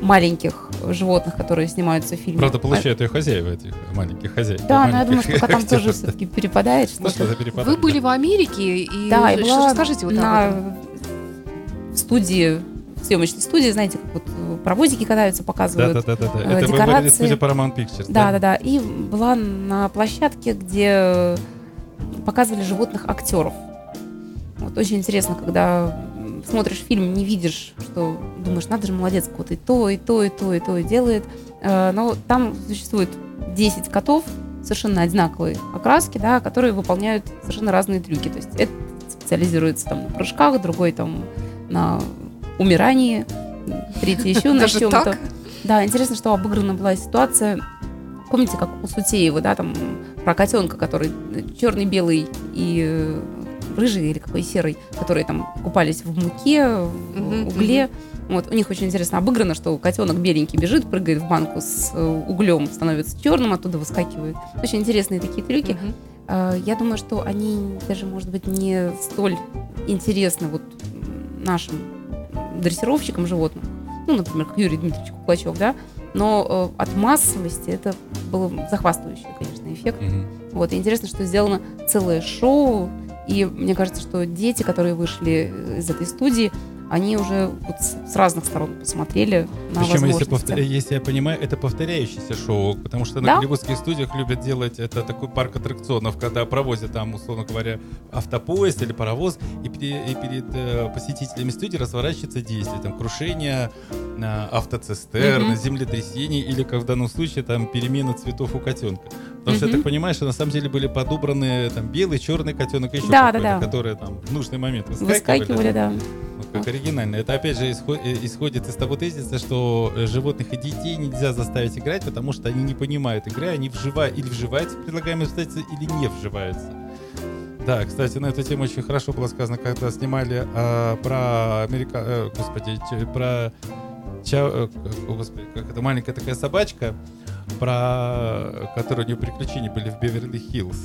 маленьких животных, которые снимаются в фильме. Правда, получают ее хозяева, этих маленьких хозяев. Да, но я думаю, что котам тоже все-таки перепадает. Вы были в Америке, и что расскажите вот об этом? В студии, в съемочной студии, знаете, как вот паровозики катаются, показывают декорации. Это вы были в студии Paramount Pictures. Да-да-да, и была на площадке, где показывали животных актеров. Вот очень интересно, когда смотришь фильм, не видишь, что думаешь, надо же, молодец, кот и то, и то, и то, и то делает. Но там существует десять котов совершенно одинаковой окраски, да, которые выполняют совершенно разные трюки. То есть это специализируется там на прыжках, другой там на умирании, третий еще на чем-то. Да, интересно, что обыграна была ситуация. Помните, как у Сутеева, да, там про котенка, который черный, белый и рыжий или какой серый, которые там купались в муке, в угле. Вот, у них очень интересно обыграно, что котенок беленький бежит, прыгает в банку с углем, становится черным, оттуда выскакивает. Очень интересные такие трюки. Mm-hmm. Я думаю, что они даже, может быть, не столь интересны вот нашим дрессировщикам животных. Ну, например, как Юрий Дмитриевич Куклачев, да? Но от массовости это был захватывающий, конечно, эффект. Mm-hmm. Вот, и интересно, что сделано целое шоу. И мне кажется, что дети, которые вышли из этой студии, они уже вот с разных сторон посмотрели на Причем, возможности. Причем, если, если я понимаю, это повторяющееся шоу, потому что на да? голливудских студиях любят делать это такой парк аттракционов, когда провозят там, условно говоря, автопоезд или паровоз, и, и перед э, посетителями студии разворачивается действие, там, крушение э, автоцистерн, mm-hmm. землетрясений или, как в данном случае, там, перемена цветов у котенка. Потому mm-hmm. что я так понимаю, что на самом деле были подобраны там белый, черный котенок и еще да, какой-то, да, да. которые там в нужный момент выскакивали. Выскакивали, да. Вот как оригинально. Это опять же исходит из того тезиса, что животных и детей нельзя заставить играть, потому что они не понимают игры, они вжива... или вживаются в предлагаемые обстоятельства, или не вживаются. Да, кстати, на эту тему очень хорошо было сказано, когда снимали э, про Америка... Э, господи, ч... про... Ча... господи, как это, маленькая такая собачка, про которую у нее приключения были в Беверли-Хиллз.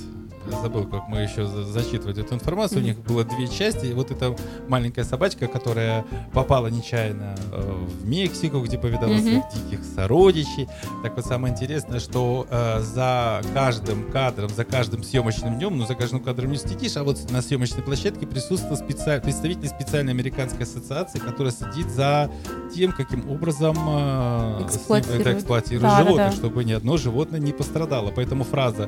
Забыл, как мы еще зачитывали эту информацию. У них было две части. И вот эта маленькая собачка, которая попала нечаянно в Мексику, где повидала mm-hmm. своих диких сородичей. Так вот, самое интересное, что э, за каждым кадром, за каждым съемочным днем, ну, за каждым кадром не следишь, а вот на съемочной площадке присутствовал специ... представитель специальной американской ассоциации, которая следит за тем, каким образом э, эксплуатируют, это эксплуатируют да, животных, да, да. чтобы ни одно животное не пострадало. Поэтому фраза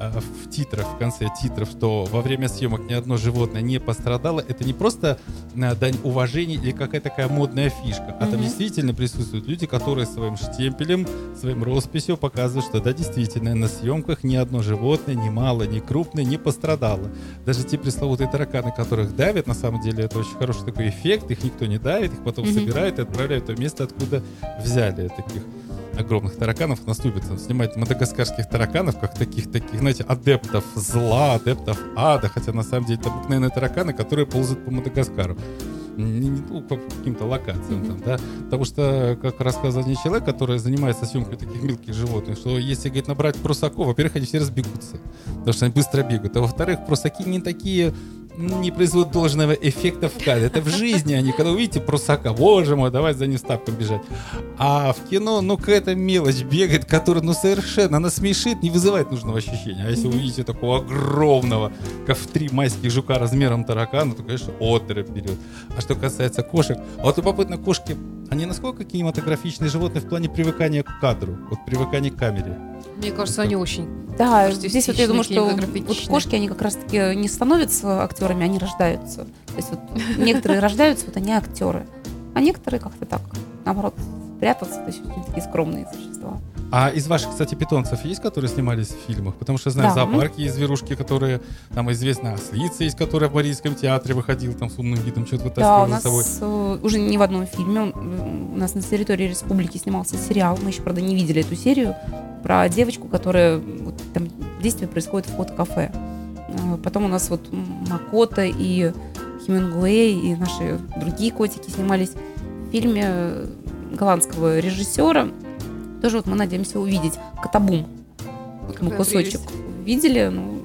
э, в титрах, в конце титров, что во время съемок ни одно животное не пострадало, это не просто дань уважения или какая-то такая модная фишка, а mm-hmm. там действительно присутствуют люди, которые своим штемпелем, своим росписью показывают, что да, действительно, на съемках ни одно животное, ни мало, ни крупное, не пострадало. Даже те пресловутые тараканы, которых давят, на самом деле это очень хороший такой эффект, их никто не давит, их потом mm-hmm. собирают и отправляют в то место, откуда взяли таких огромных тараканов. Наступит снимать мадагаскарских тараканов как таких, таких, знаете, адептов зла, адептов ада, хотя на самом деле это обыкновенные тараканы, которые ползают по Мадагаскару. Не, не, ну, по каким-то локациям mm-hmm. там, да, потому что, как рассказывал мне человек, который занимается съемкой таких мелких животных, что если, говорит, набрать прусаков, во-первых, они все разбегутся, потому что они быстро бегают, а во-вторых, прусаки не такие, не производят должного эффекта в кадре, это в жизни они, когда увидите прусака, боже мой, давай за ним ставком бежать, а в кино, ну, какая-то мелочь бегает, которая, ну, совершенно, она смешит, не вызывает нужного ощущения, а если mm-hmm. увидите такого огромного, как в три майских жука размером таракана, то, конечно, отрыв берет. А что касается кошек, а вот любопытно, кошки, они насколько кинематографичные животные в плане привыкания к кадру, вот привыкания к камере? Мне кажется, вот они очень. Да, здесь вот я думаю, что вот кошки, они как раз-таки не становятся актерами, они рождаются. То есть вот некоторые рождаются, вот они актеры, а некоторые как-то так, наоборот, прятаться, то есть такие скромные существа. А из ваших, кстати, питомцев есть, которые снимались в фильмах? Потому что, знаю, да. зоопарк есть зверушки, которые, там, известна ослица есть, которая в Марийском театре выходила, там, с умным видом, что-то вытаскивала да, за собой. Да, у нас уже не в одном фильме, у нас на территории республики снимался сериал, мы еще, правда, не видели эту серию, про девочку, которая, вот, там, действие происходит в фотокафе. Потом у нас вот Макото и Хемингуэй, и наши другие котики снимались в фильме голландского режиссера. Тоже вот мы надеемся увидеть «Котабум». Вот мы кусочек видели. Ну,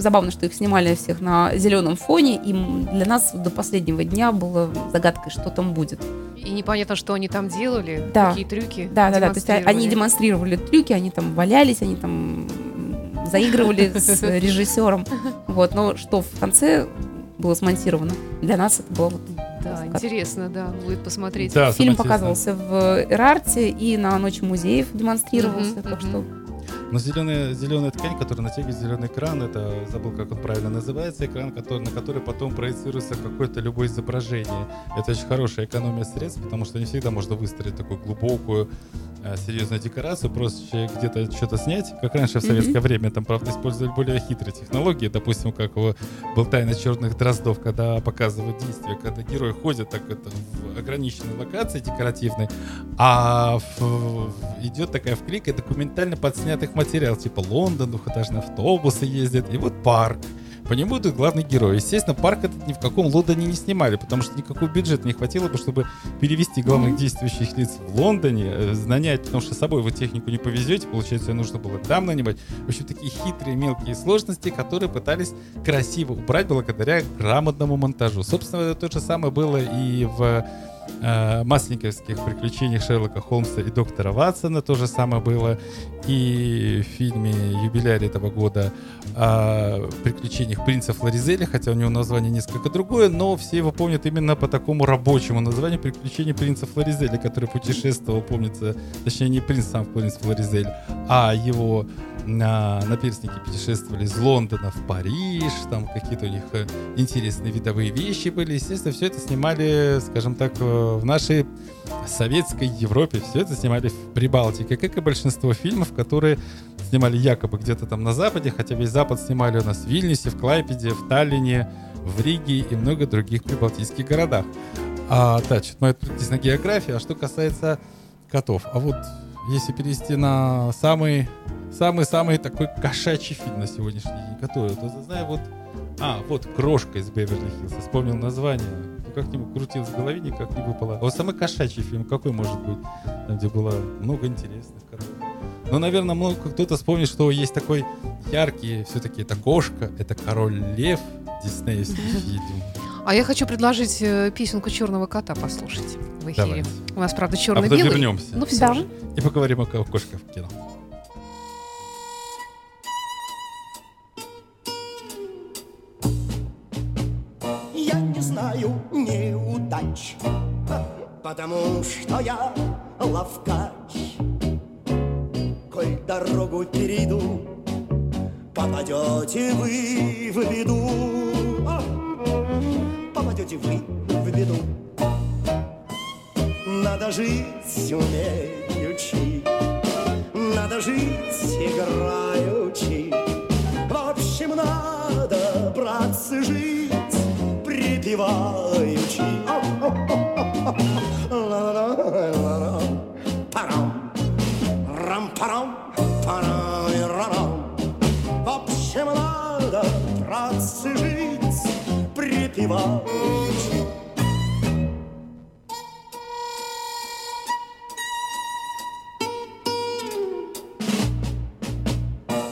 забавно, что их снимали всех на зеленом фоне. И для нас до последнего дня было загадкой, что там будет. И непонятно, что они там делали, да. какие трюки. Да, да, да. То есть они демонстрировали трюки, они там валялись, они там заигрывали с режиссером. Вот, но что в конце было смонтировано, для нас это было вот. Да, интересно, да, будет посмотреть. Да, фильм показывался в Эрарте и на Ночи музеев демонстрировался, uh-huh, так uh-huh. что Но зеленая, зеленая ткань, которая натягивает зеленый экран, это, забыл, как он правильно называется, экран, который, на который потом проецируется какое-то любое изображение. Это очень хорошая экономия средств, потому что не всегда можно выстроить такую глубокую, серьезную декорацию, просто где-то что-то снять, как раньше в советское mm-hmm. время, там, правда, использовали более хитрые технологии, допустим, как был «Тайна черных дроздов», когда показывают действия, когда герои ходят так это, в ограниченной локации декоративной, а в, идет такая вклейка документально подснятых материалов, типа Лондон, двухэтажные автобусы ездят, и вот парк. По нему идут главные герои. Естественно, парк этот ни в каком Лондоне не снимали, потому что никакого бюджета не хватило бы, чтобы перевести главных действующих лиц в Лондоне, нанять, потому что с собой вы технику не повезете, получается, нужно было там нанимать. В общем, такие хитрые мелкие сложности, которые пытались красиво убрать благодаря грамотному монтажу. Собственно, это то же самое было и в э, масленниковских приключениях Шерлока Холмса и доктора Ватсона. То же самое было и в фильме «Юбиляр» этого года, о приключениях принца Флоризеля, хотя у него название несколько другое, но все его помнят именно по такому рабочему названию «Приключения принца Флоризеля», который путешествовал, помнится, точнее не принц сам, принц Флоризель, а его на, наперстники путешествовали из Лондона в Париж, там какие-то у них интересные видовые вещи были, естественно, все это снимали, скажем так, в нашей советской Европе, все это снимали в Прибалтике, как и большинство фильмов, которые снимали якобы где-то там на Западе, хотя весь Запад снимали у нас в Вильнюсе, в Клайпеде, в Таллине, в Риге и много других прибалтийских городах. А, да, что-то мы отвлеклись на географию. А что касается котов, а вот если перевести на самый, самый, самый такой кошачий фильм на сегодняшний день, который, то знаю, вот, а, вот «Крошка из Беверли-Хиллз», вспомнил название, как-нибудь крутилось в голове, никак не выпало. А вот самый кошачий фильм какой может быть, там, где было много интересных котов? Ну, наверное, много кто-то вспомнит, что есть такой яркий, все-таки это «Кошка», это «Король Лев», диснеевский фильм. А я хочу предложить песенку «Черного кота» послушать в эфире. Давайте. У нас, правда, черно-белый. А потом вернемся. Ну, все. Да. И поговорим о кошках в кино. Я не знаю неудач, потому что я ловкач. Коль дорогу перейду, попадете вы в беду, попадете вы в беду. Надо жить умеючи, надо жить играючи. В общем, надо, братцы, жить припеваючи. Ла-ла-ла-ла-ла-ла. Парам. Рам-парам, парам-рарам. В общем, надо, братцы, жить припеваючи.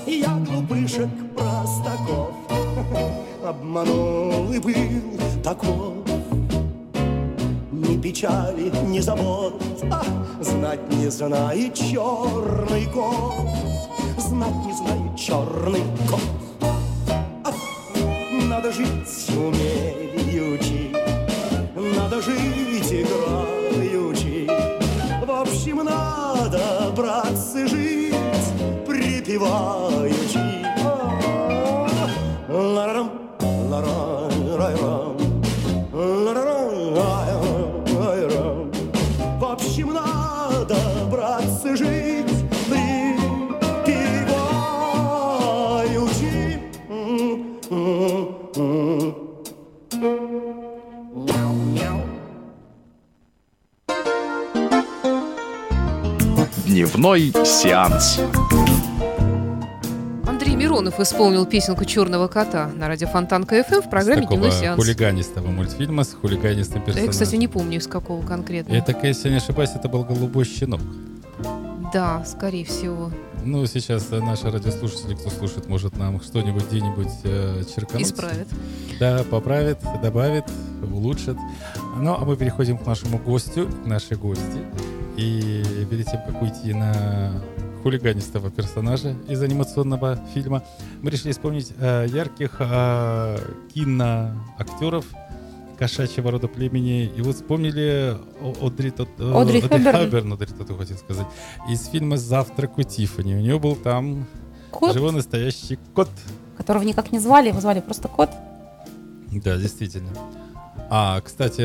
Я глупышек простаков обманул и был таков. Ни печали, ни забот, а знать не знает черный кот, знать не знает черный кот. А, надо жить умеючи, надо жить играючи. В общем, надо, братцы, жить припеваючи. Ларам, ларам, райрам, ларам, райрам. В общем, надо, братцы, жить припеваючи. Дневной сеанс. Миронов исполнил песенку «Черного кота» на радио Фонтанка эф эм в программе «Дневной сеанс». Хулиганистого мультфильма с хулиганистым персонажем. Я, кстати, не помню, из какого конкретно. Это, если не ошибаюсь, это был «Голубой щенок». Да, скорее всего. Ну, сейчас наши радиослушатели, кто слушает, может нам что-нибудь где-нибудь э, черкануть. Исправит. Да, поправит, добавит, улучшит. Ну, а мы переходим к нашему гостю, к нашей гости. И перед тем, как уйти на хулиганистого персонажа из анимационного фильма, мы решили вспомнить э, ярких э, киноактеров, кошачьего рода племени. И вот вспомнили Одри, Тот... Одри, Одри Хабберн. Хабберн, Одри Тот, хотел сказать, из фильма «Завтрак у Тиффани». У нее был там кот. Живой настоящий кот. Которого никак не звали, его звали просто кот. Да, действительно. А, кстати,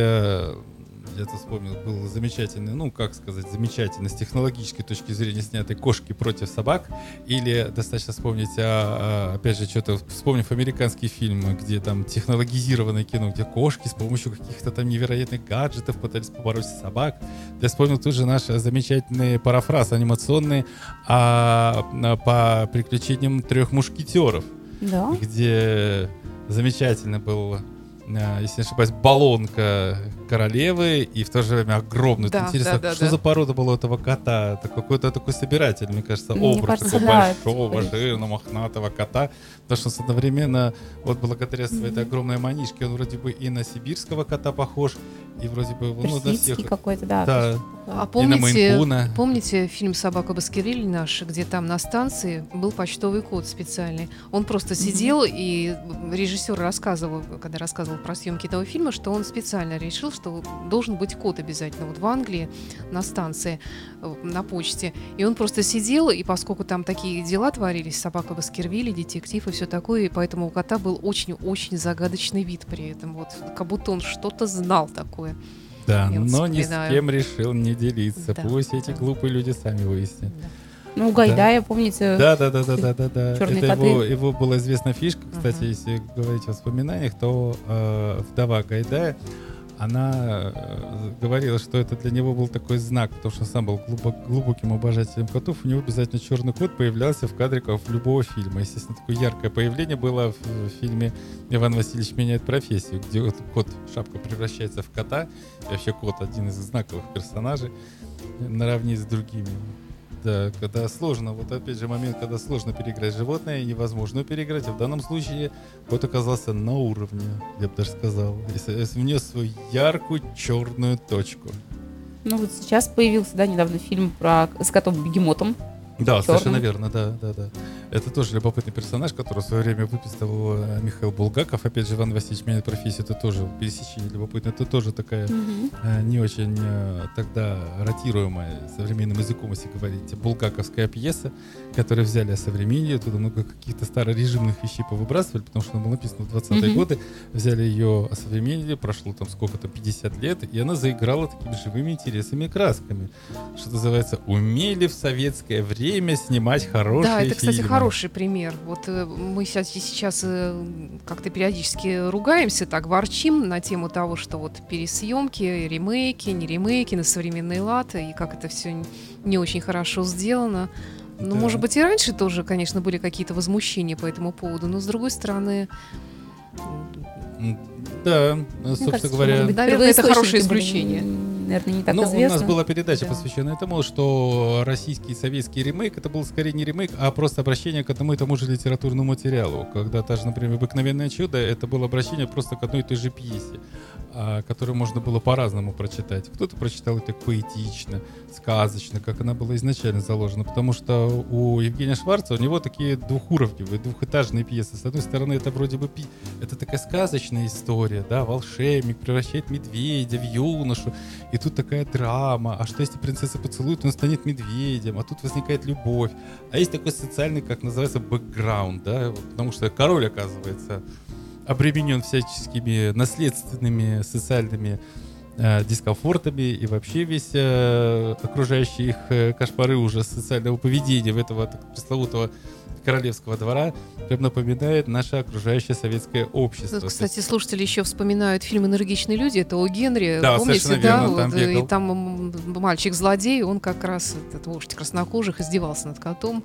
я-то вспомнил, был замечательный, ну, как сказать, замечательный с технологической точки зрения снятый «Кошки против собак». Или достаточно вспомнить, а, опять же, что-то, вспомнив американские фильмы, где там технологизированное кино, где кошки с помощью каких-то там невероятных гаджетов пытались побороть собак. Я вспомнил тут же наши замечательные парафраз анимационные а, а, по приключениям трех мушкетеров. Да. Где замечательно был, если не ошибаюсь, баллонка королевы и в то же время огромный. Да, интересно, да, да, что да. за порода была у этого кота? Это какой-то такой собиратель, мне кажется, мне образ кажется, такого да, большого, жирного, мохнатого кота. Потому что он одновременно, вот благодаря своей mm-hmm. огромной манишке, он вроде бы и на сибирского кота похож, и вроде бы... Ну, на всех, какой-то, да. да. А помните, помните фильм «Собака Баскервилей» наш, где там на станции был почтовый кот специальный? Он просто сидел, mm-hmm. и режиссер рассказывал, когда рассказывал про съемки этого фильма, что он специально решил, что должен быть кот обязательно вот в Англии на станции, на почте. И он просто сидел, и поскольку там такие дела творились, «Собака Баскервилей», детектив и все такое, и поэтому у кота был очень-очень загадочный вид при этом. Вот, как будто он что-то знал такое. Да, я но ни с кем решил не делиться. Да, пусть да. эти глупые люди сами выяснят. Да. Ну, у Гайдая, да. помните? Да, да, да, да, да, да, да. Это его, его была известна фишка. Кстати, uh-huh. если говорить о воспоминаниях, то э, вдова Гайдая, она э, говорила, что это для него был такой знак, потому что сам был глубок, глубоким обожателем котов. У него обязательно черный кот появлялся в кадре любого фильма. Естественно, такое яркое появление было в, в фильме «Иван Васильевич меняет профессию», где вот кот, шапка превращается в кота. И вообще кот один из знаковых персонажей наравне с другими. Да, когда сложно, вот опять же момент, когда сложно переиграть животное, невозможно переиграть, а в данном случае кот оказался на уровне, я бы даже сказал, и внес свою яркую черную точку. Ну вот сейчас появился, да, недавно фильм про с котом-бегемотом. Да, черным. Совершенно верно, да, да, да. Это тоже любопытный персонаж, который в свое время выписал Михаил Булгаков. Опять же, Иван Васильевич меняет профессию, это тоже пересечение любопытное. Это тоже такая mm-hmm. не очень тогда ротируемая современным языком, если говорить, булгаковская пьеса, которую взяли осовременили. Туда много каких-то старорежимных вещей повыбрасывали, потому что она была написана в двадцатые mm-hmm. годы. Взяли ее осовременили, прошло там сколько-то, пятьдесят лет, и она заиграла такими живыми интересами и красками. Что называется, умели в советское время снимать хорошие фильмы. Да, это, кстати, фильмы. Хороший пример. Вот мы сейчас, сейчас как-то периодически ругаемся, так ворчим на тему того, что вот пересъемки, ремейки, не ремейки, на современные латы, и как это все не очень хорошо сделано. Ну, да. Может быть, и раньше тоже, конечно, были какие-то возмущения по этому поводу, но, с другой стороны... Да, ну, собственно кажется, говоря... Может быть, наверное, это хорошее исключение. Наверное, не так ну, известно. У нас была передача, да. посвященная тому, что российский советский ремейк, это был скорее не ремейк, а просто обращение к одному и тому же литературному материалу. Когда та же, например, «Обыкновенное чудо», это было обращение просто к одной и той же пьесе, которую можно было по-разному прочитать. Кто-то прочитал это поэтично, сказочно, как она была изначально заложена, потому что у Евгения Шварца, у него такие двухуровневые, двухэтажные пьесы. С одной стороны, это вроде бы пи... это такая сказочная история, да, волшебник превращает медведя в юношу, и тут такая драма, а что если принцесса поцелует, он станет медведем, а тут возникает любовь. А есть такой социальный, как называется, бэкграунд, да, потому что король, оказывается, обременен всяческими наследственными социальными э, дискомфортами, и вообще весь э, окружающий их э, кошмары уже социального поведения в этого так, пресловутого королевского двора прям напоминает наше окружающее советское общество. Ну, кстати, слушатели еще вспоминают фильм «Энергичные люди», это О. Генри, да, помните, да, верно, там вот, и там мальчик-злодей, он как раз, этот вождь краснокожих, издевался над котом.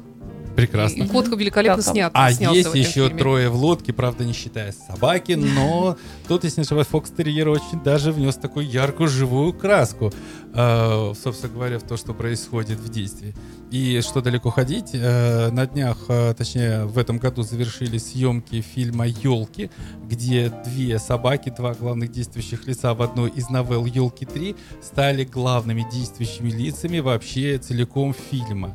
Прекрасно. И кот великолепно да, снят. А есть еще фильме. «Трое в лодке», правда, не считая собаки, но тот, если не ошибаюсь, фокстерьер очень даже внес такую яркую живую краску, э, собственно говоря, в то, что происходит в действии. И что далеко ходить, э, на днях, э, точнее, в этом году завершили съемки фильма «Елки», где две собаки, два главных действующих лица в одной из новелл «Елки три» стали главными действующими лицами вообще целиком фильма.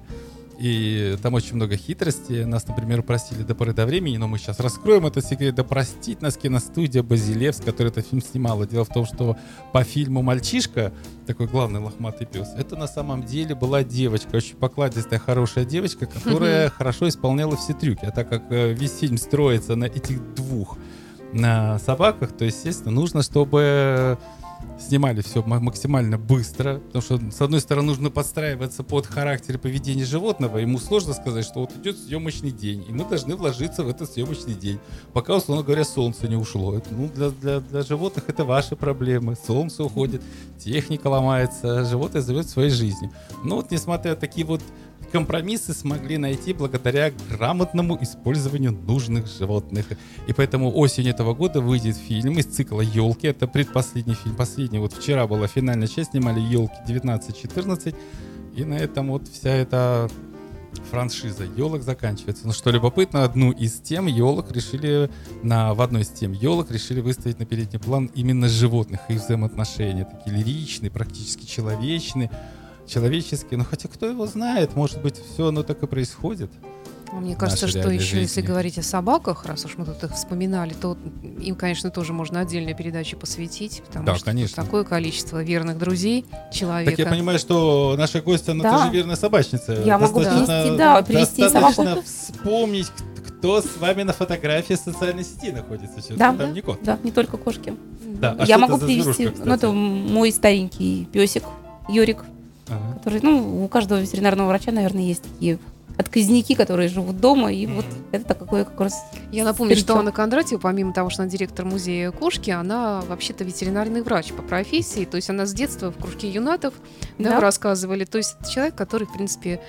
И там очень много хитрости. Нас, например, просили до поры до времени, но мы сейчас раскроем этот секрет. Да простит нас киностудия «Базилевс», которая этот фильм снимала. Дело в том, что по фильму «Мальчишка», такой главный лохматый пес, это на самом деле была девочка, очень покладистая, хорошая девочка, которая mm-hmm. хорошо исполняла все трюки. А так как весь фильм строится на этих двух на собаках, то, естественно, нужно, чтобы... снимали все максимально быстро, потому что, с одной стороны, нужно подстраиваться под характер и поведение животного. Ему сложно сказать, что вот идет съемочный день, и мы должны вложиться в этот съемочный день, пока, условно говоря, солнце не ушло. Это, ну, для, для, для животных это ваши проблемы. Солнце уходит, техника ломается, животное живет своей жизнью. Но вот, несмотря на такие вот компромиссы, смогли найти благодаря грамотному использованию нужных животных. И поэтому осенью этого года выйдет фильм из цикла «Елки». Это предпоследний фильм. Последний. Вот вчера была финальная часть. Снимали «Елки» девятнадцать четырнадцать. И на этом вот вся эта франшиза «Елок» заканчивается. Но что любопытно, одну из тем «Елок» решили, на, в одной из тем «Елок» решили выставить на передний план именно животных, их взаимоотношения. Такие лиричные, практически человечные. Человеческие, но хотя кто его знает, может быть, все оно так и происходит. Мне кажется, что еще, жизни. Если говорить о собаках, раз уж мы тут их вспоминали, то им, конечно, тоже можно отдельные передачи посвятить, потому да, что конечно. Такое количество верных друзей человека. Так я понимаю, что наша гостья, она да. тоже верная собачница. Я достаточно, могу принести, да, принести собаку. Достаточно вспомнить, кто с вами на фотографии в социальной сети находится. Сейчас да, там да, не кот. Да, не только кошки. Да. А я могу привести, зверушка, ну, это мой старенький песик Юрик. Ага. Который, ну, у каждого ветеринарного врача, наверное, есть такие отказники, которые живут дома, и mm-hmm. вот это такое как раз... Я напомню, что Анна Кондратьева, помимо того, что она директор музея кошки, она вообще-то ветеринарный врач по профессии, то есть она с детства в кружке юнатов да. нам рассказывали, то есть человек, который, в принципе,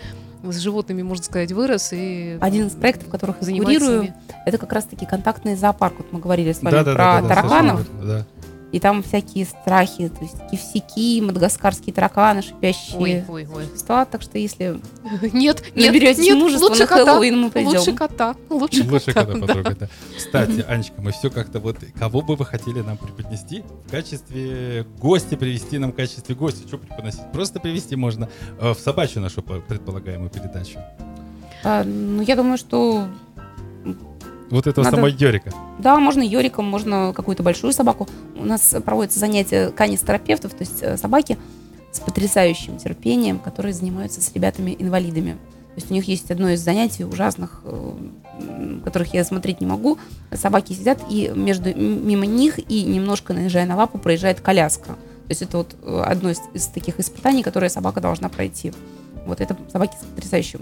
с животными, можно сказать, вырос. И один из проектов, которых я курирую, это как раз-таки контактный зоопарк. Вот мы говорили с вами да, про да, да, тараканов. Да. И там всякие страхи, то есть кивсяки, мадагаскарские тараканы, шипящие ой, ой, ой. существа. Так что если нет, наберете нет, мужества, лучше на Хэллоуин мы пойдем. Лучше кота, лучше, лучше кота, кота потрогать. Да. Да. Кстати, Анечка, мы все как-то вот... Кого бы вы хотели нам преподнести в качестве гостя, привести нам в качестве гостя? Что преподносить? Просто привести можно в собачью нашу предполагаемую передачу. А, ну, я думаю, что... Вот этого Надо... самого Йорика. Да, можно Йориком, можно какую-то большую собаку. У нас проводятся занятия канистерапевтов, то есть собаки с потрясающим терпением, которые занимаются с ребятами-инвалидами. То есть у них есть одно из занятий ужасных, которых я смотреть не могу. Собаки сидят, и между, мимо них, и немножко наезжая на лапу, проезжает коляска. То есть это вот одно из, из таких испытаний, которые собака должна пройти. Вот это собаки с потрясающим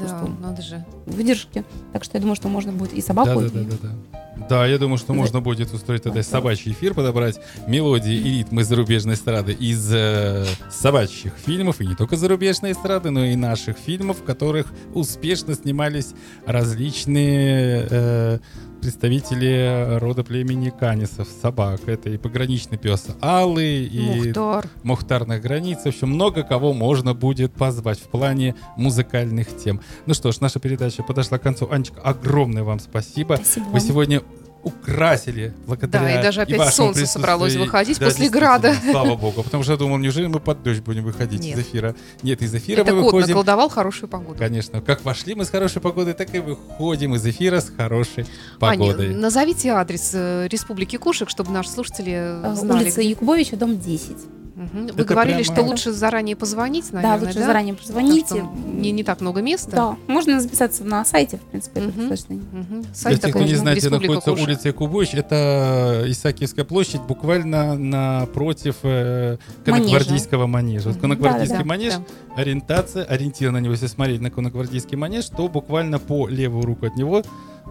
Да, надо же. Выдержки. Так что я думаю, что можно будет и собаку. Да, да, и... да, да, да. Да, я думаю, что да. можно будет устроить тогда да. собачий эфир, подобрать мелодии и ритмы зарубежной эстрады из э, собачьих фильмов, и не только зарубежной эстрады, но и наших фильмов, в которых успешно снимались различные... Э, представители рода племени канисов, собак. Это и пограничный пес Алый, и Мухтар. Мухтарных границ. В общем, много кого можно будет позвать в плане музыкальных тем. Ну что ж, наша передача подошла к концу. Анечка, огромное вам спасибо. Спасибо. Вы сегодня украсили благодаря Да, и даже опять и солнце собралось выходить да, после града. Слава богу, потому что я думал, неужели мы под дождь будем выходить Нет. из эфира? Нет, из эфира Это мы выходим. Это кот наколдовал хорошую погоду. Конечно, как вошли мы с хорошей погодой, так и выходим из эфира с хорошей погодой. Аня, назовите адрес Республики Кошек, чтобы наши слушатели знали. Улица Якубовича, дом десять. Угу. Вы Это говорили, прямо... что лучше заранее позвонить, наверное, да? лучше да? заранее позвонить. Не, не так много места. Да, можно записаться на сайте, в принципе, угу. это достаточно. Угу. Сайт Если такой, не знаете, находится Кошек. Улица Якубович, это Исаакиевская площадь, буквально напротив э, Конногвардейского манежа. Угу. Вот Конногвардейский да, да, манеж, да. ориентация, ориентир на него, если смотреть на Конногвардейский манеж, то буквально по левую руку от него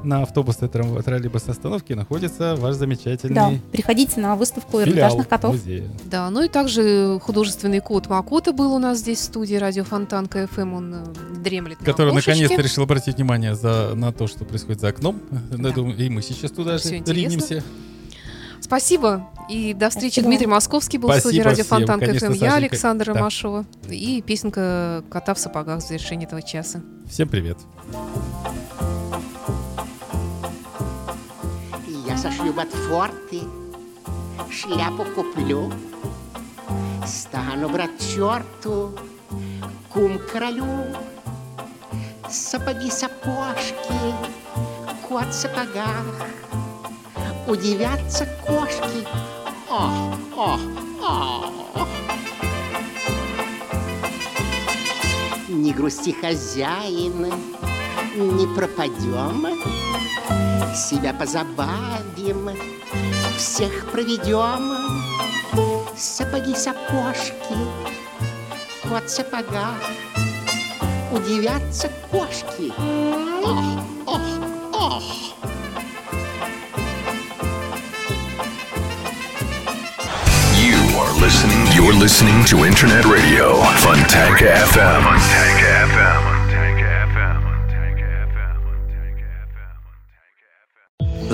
на автобусной троллейбусной остановке находится ваш замечательный Да, приходите на выставку эрмитажных котов. Музея. Да, ну и также художественный кот Макото был у нас здесь в студии радио Фонтанка эф эм, он дремлет на Который кошечке. Наконец-то решил обратить внимание за, на то, что происходит за окном. Да. Я думаю, и мы сейчас туда же ринемся. Спасибо и до встречи. Спасибо. Дмитрий Московский был Спасибо в студии радио Фонтанка эф эм. Сашенька. Я Александра Ромашова да. и песенка «Кота в сапогах» в завершении этого часа. Всем привет. Я сошлю ботфорты, шляпу куплю, стану брат черту, кум королю. сапоги сапожки, кот в сапогах, удивятся кошки. Ох, ох, ох. Не грусти, хозяин, не пропадем, себя позабавим, всех проведем. Сапоги сапожки, кот в сапогах, удивятся кошки. Ох, ох, ох. You are listening. You're listening to Internet Radio Фонтанка эф эм. Фонтанка эф эм. Фонтанка эф эм. Фонтанка эф эм. Фонтанка эф эм.